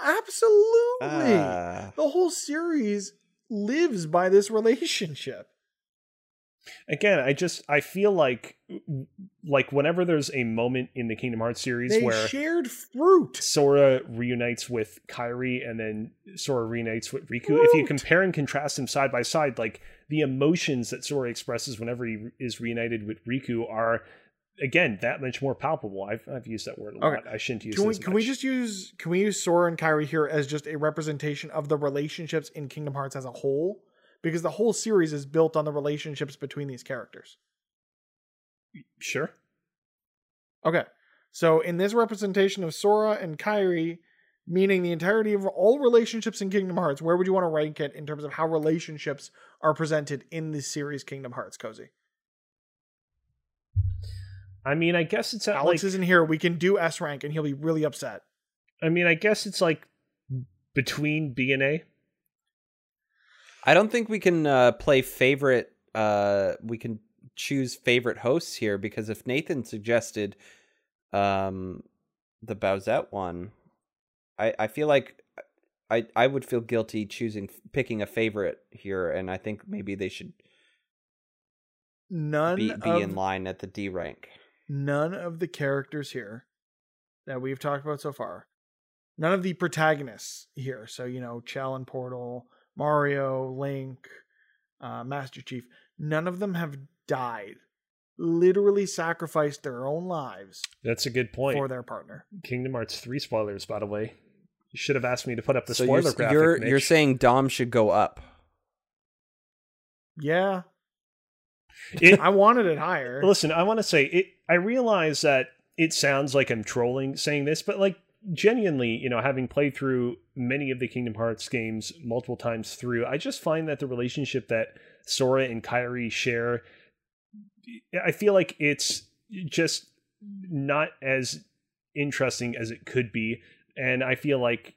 Absolutely. The whole series lives by this relationship. Again, I feel like whenever there's a moment in the Kingdom Hearts series where shared fruit, Sora reunites with Kairi and then Sora reunites with Riku. If you compare and contrast them side by side, like the emotions that Sora expresses whenever he is reunited with Riku are, again, that much more palpable. I've used that word a lot. I shouldn't use it. Can we use Sora and Kairi here as just a representation of the relationships in Kingdom Hearts as a whole? Because the whole series is built on the relationships between these characters. Sure. Okay. So in this representation of Sora and Kairi, meaning the entirety of all relationships in Kingdom Hearts, where would you want to rank it in terms of how relationships are presented in this series Kingdom Hearts, Cozy? I mean, I guess it's... Alex isn't here. We can do S rank and he'll be really upset. I mean, I guess it's like between B and A. I don't think we can play favorite. We can choose favorite hosts here because if Nathan suggested the Bowsette one, I feel like I would feel guilty picking a favorite here, and I think maybe they should be in line at the D rank. None of the characters here that we've talked about so far, none of the protagonists here. So Chell and Portal, Mario, Link, Master Chief, none of them have died. Literally sacrificed their own lives. That's a good point. For their partner. Kingdom Hearts 3 spoilers, by the way. You should have asked me to put up the spoiler graphic. You're saying Dom should go up. Yeah. I wanted it higher. Listen, I want to say, I realize that it sounds like I'm trolling saying this, but like, genuinely, having played through many of the Kingdom Hearts games multiple times through, I just find that the relationship that Sora and Kairi share, I feel like it's just not as interesting as it could be. And I feel like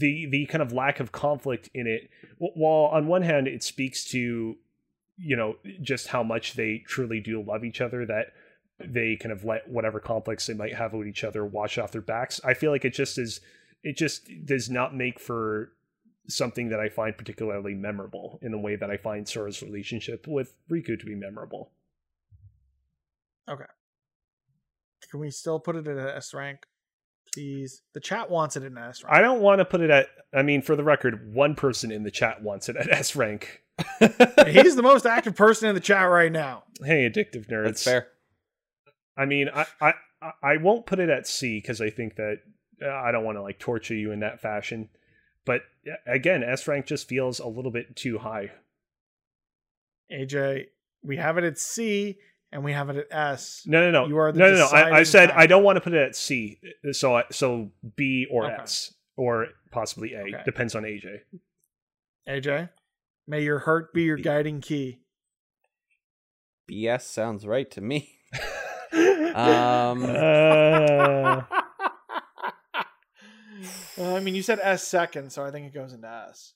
the kind of lack of conflict in it, while on one hand it speaks to, just how much they truly do love each other, that they kind of let whatever conflicts they might have with each other wash off their backs. I feel like it just does not make for something that I find particularly memorable in the way that I find Sora's relationship with Riku to be memorable. Okay. Can we still put it at an S rank? Please. The chat wants it at an S rank. I don't want to put it at, for the record, one person in the chat wants it at S rank. He's the most active person in the chat right now. Hey, addictive nerds. That's fair. I won't put it at C because I think that I don't want to torture you in that fashion. But again, S rank just feels a little bit too high. AJ, we have it at C and we have it at S. No. You are the deciding factor. I said I don't want to put it at C. So B or S or possibly A. Okay. Depends on AJ. AJ, may your heart be your guiding key. BS sounds right to me. I mean, you said S second, so I think it goes into S.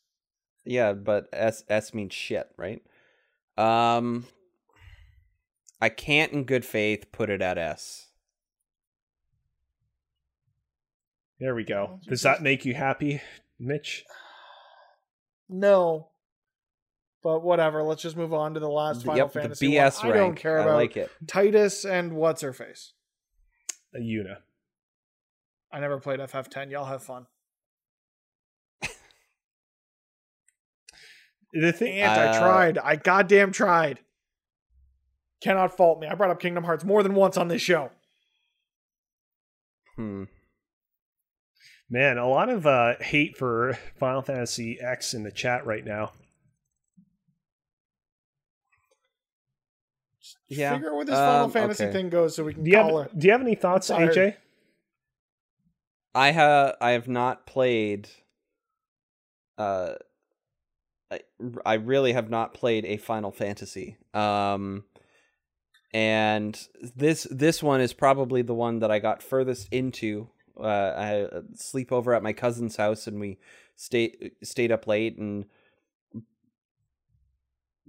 Yeah, but S means shit, right? I can't in good faith put it at S. There we go. Does that make you happy, Mitch? No. But whatever, let's just move on to the last Final Fantasy. The BS rank. I don't care about it. Titus and what's-her-face? Yuna. I never played FF10. Y'all have fun. The thing, I tried. I goddamn tried. Cannot fault me. I brought up Kingdom Hearts more than once on this show. Man, a lot of hate for Final Fantasy X in the chat right now. Yeah. Figure out where this Final Fantasy thing goes so we can call it. Do you have any thoughts, AJ? I have not played. I really have not played a Final Fantasy. And this one is probably the one that I got furthest into. I sleep over at my cousin's house, and we stayed up late, and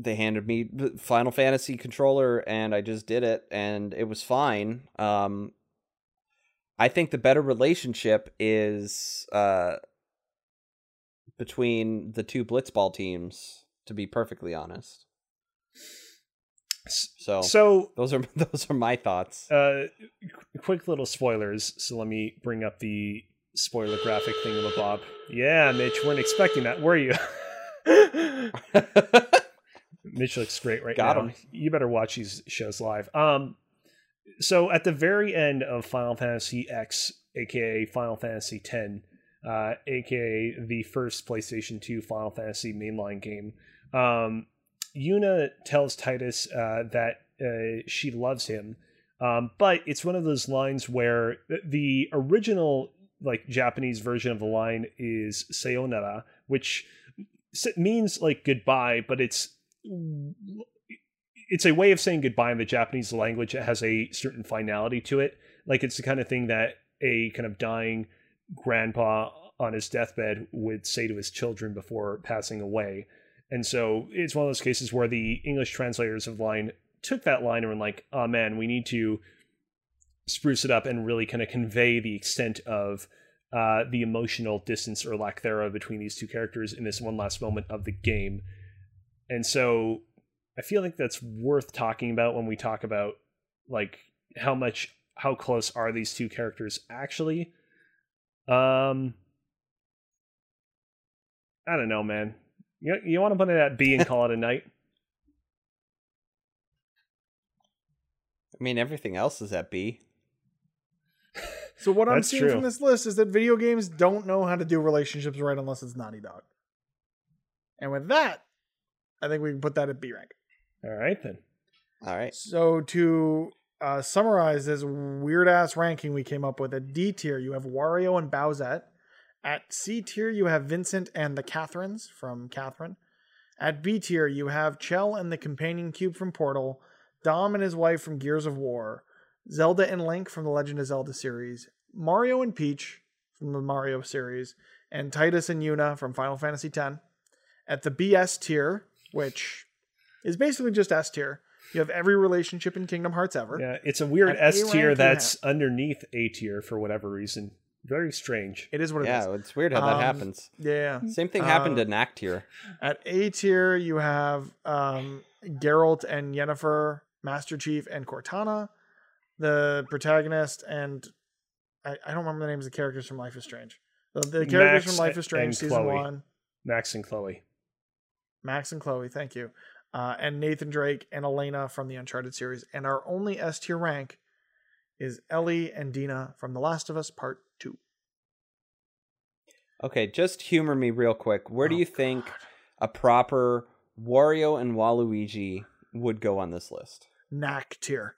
they handed me the Final Fantasy controller, and I just did it, and it was fine. I think the better relationship is between the two Blitzball teams, to be perfectly honest. So those are my thoughts. Quick little spoilers. So let me bring up the spoiler graphic thing of a Bob. Yeah, Mitch, weren't expecting that, were you? Mitch looks great right now. Got him. You better watch these shows live. So at the very end of Final Fantasy X, aka Final Fantasy X, aka the first PlayStation 2 Final Fantasy mainline game, Yuna tells Titus that she loves him, but it's one of those lines where the original, like, Japanese version of the line is "sayonara," which means like goodbye, but it's a way of saying goodbye in the Japanese language. It has a certain finality to it, like it's the kind of thing that a kind of dying grandpa on his deathbed would say to his children before passing away. And so it's one of those cases where the English translators of the line took that line and were like, oh man, we need to spruce it up and really kind of convey the extent of the emotional distance or lack thereof between these two characters in this one last moment of the game. And so I feel like that's worth talking about when we talk about, like, how close are these two characters actually? I don't know, man. You want to put it at B and call it a night? I mean, everything else is at B. So what I'm seeing from this list is that video games don't know how to do relationships right unless it's Naughty Dog. And with that, I think we can put that at B rank. All right, then. All right. So to summarize this weird-ass ranking we came up with, at D tier, you have Wario and Bowsette. At C tier, you have Vincent and the Catherines from Catherine. At B tier, you have Chell and the Companion Cube from Portal, Dom and his wife from Gears of War, Zelda and Link from the Legend of Zelda series, Mario and Peach from the Mario series, and Titus and Yuna from Final Fantasy X. At the BS tier, which is basically just S tier, you have every relationship in Kingdom Hearts ever. Yeah, it's a weird S tier that's underneath A tier for whatever reason. Very strange. It is what it is. Yeah, it's weird how that happens. Yeah. Same thing happened to Knack tier. At A tier, you have Geralt and Yennefer, Master Chief and Cortana, the protagonist, and I don't remember the names of the characters from Life is Strange. The characters from Life is Strange Season 1. Max and Chloe. Max and Chloe, thank you. And Nathan Drake and Elena from the Uncharted series. And our only S tier rank is Ellie and Dina from The Last of Us Part 2. Okay, just humor me real quick. Where do you think a proper Wario and Waluigi would go on this list? Knack tier.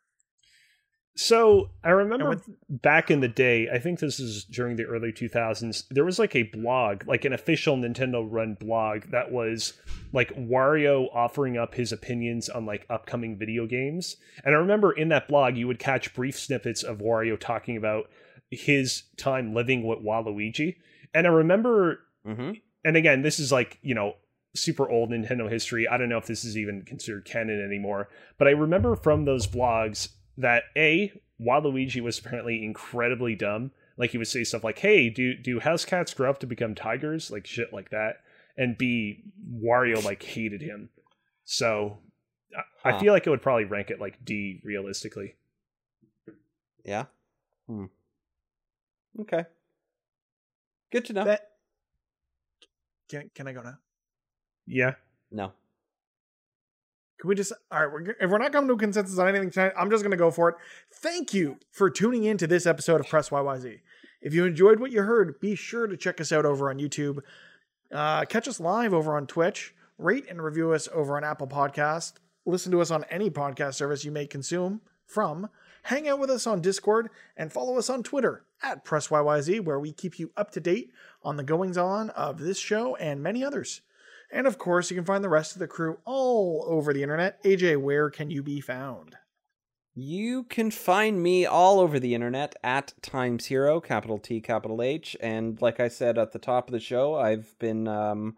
So I remember back in the day, I think this is during the early 2000s, there was like a blog, like an official Nintendo run blog that was like Wario offering up his opinions on like upcoming video games. And I remember in that blog, you would catch brief snippets of Wario talking about his time living with Waluigi. And I remember, and again, this is like, you know, super old Nintendo history. I don't know if this is even considered canon anymore, but I remember from those blogs that A, Waluigi was apparently incredibly dumb. Like he would say stuff like, hey, do house cats grow up to become tigers? Like shit like that. And B, Wario like hated him. So I feel like it would probably rank it like D realistically. Yeah. Okay. Good to know. Can I go now? Yeah. No. Can we just, all right, if we're not coming to a consensus on anything tonight, I'm just going to go for it. Thank you for tuning in to this episode of Press YYZ. If you enjoyed what you heard, be sure to check us out over on YouTube. Catch us live over on Twitch. Rate and review us over on Apple Podcasts. Listen to us on any podcast service you may consume from. Hang out with us on Discord and follow us on Twitter at Press YYZ, where we keep you up to date on the goings-on of this show and many others. And of course, you can find the rest of the crew all over the internet. AJ, where can you be found? You can find me all over the internet at Times Hero, capital T, capital H. And like I said at the top of the show, I've been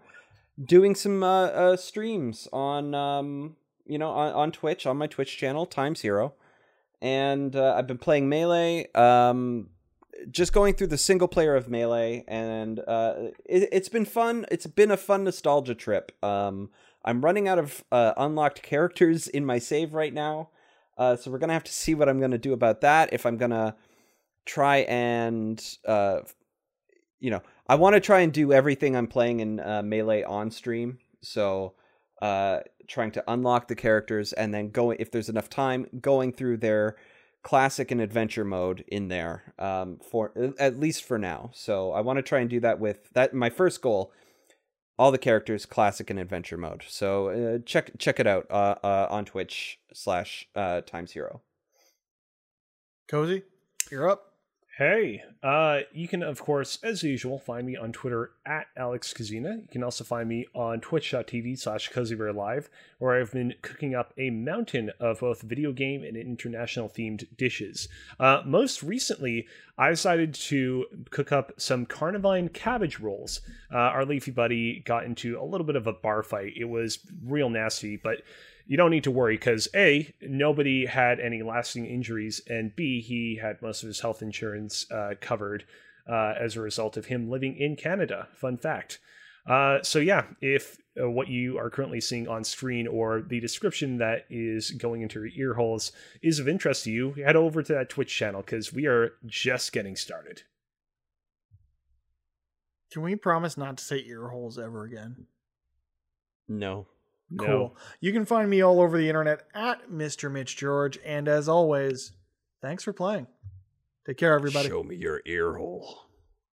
doing some streams on, you know, on Twitch, on my Twitch channel, Times Hero. And I've been playing Melee, just going through the single player of Melee, and it's been fun. It's been a fun nostalgia trip. I'm running out of unlocked characters in my save right now, so we're going to have to see what I'm going to do about that, if I'm going to try and, you know, I want to try and do everything I'm playing in Melee on stream, so... trying to unlock the characters and then going, if there's enough time, going through their classic and adventure mode in there, for at least for now. So I want to try and do that with that. My first goal, all the characters, classic and adventure mode. So check it out on Twitch/Times Hero. Cozy, you're up. Hey, you can, of course, as usual, find me on Twitter at Alex Kazina. You can also find me on twitch.tv/CozyBearLive, where I've been cooking up a mountain of both video game and international-themed dishes. Most recently, I decided to cook up some Carnivine cabbage rolls. Our leafy buddy got into a little bit of a bar fight. It was real nasty, but... you don't need to worry because A, nobody had any lasting injuries, and B, he had most of his health insurance covered as a result of him living in Canada. Fun fact. So yeah, if what you are currently seeing on screen or the description that is going into your ear holes is of interest to you, head over to that Twitch channel because we are just getting started. Can we promise not to say ear holes ever again? No. Cool. No. You can find me all over the internet at Mr. Mitch George. And as always, thanks for playing. Take care, everybody. Show me your ear hole.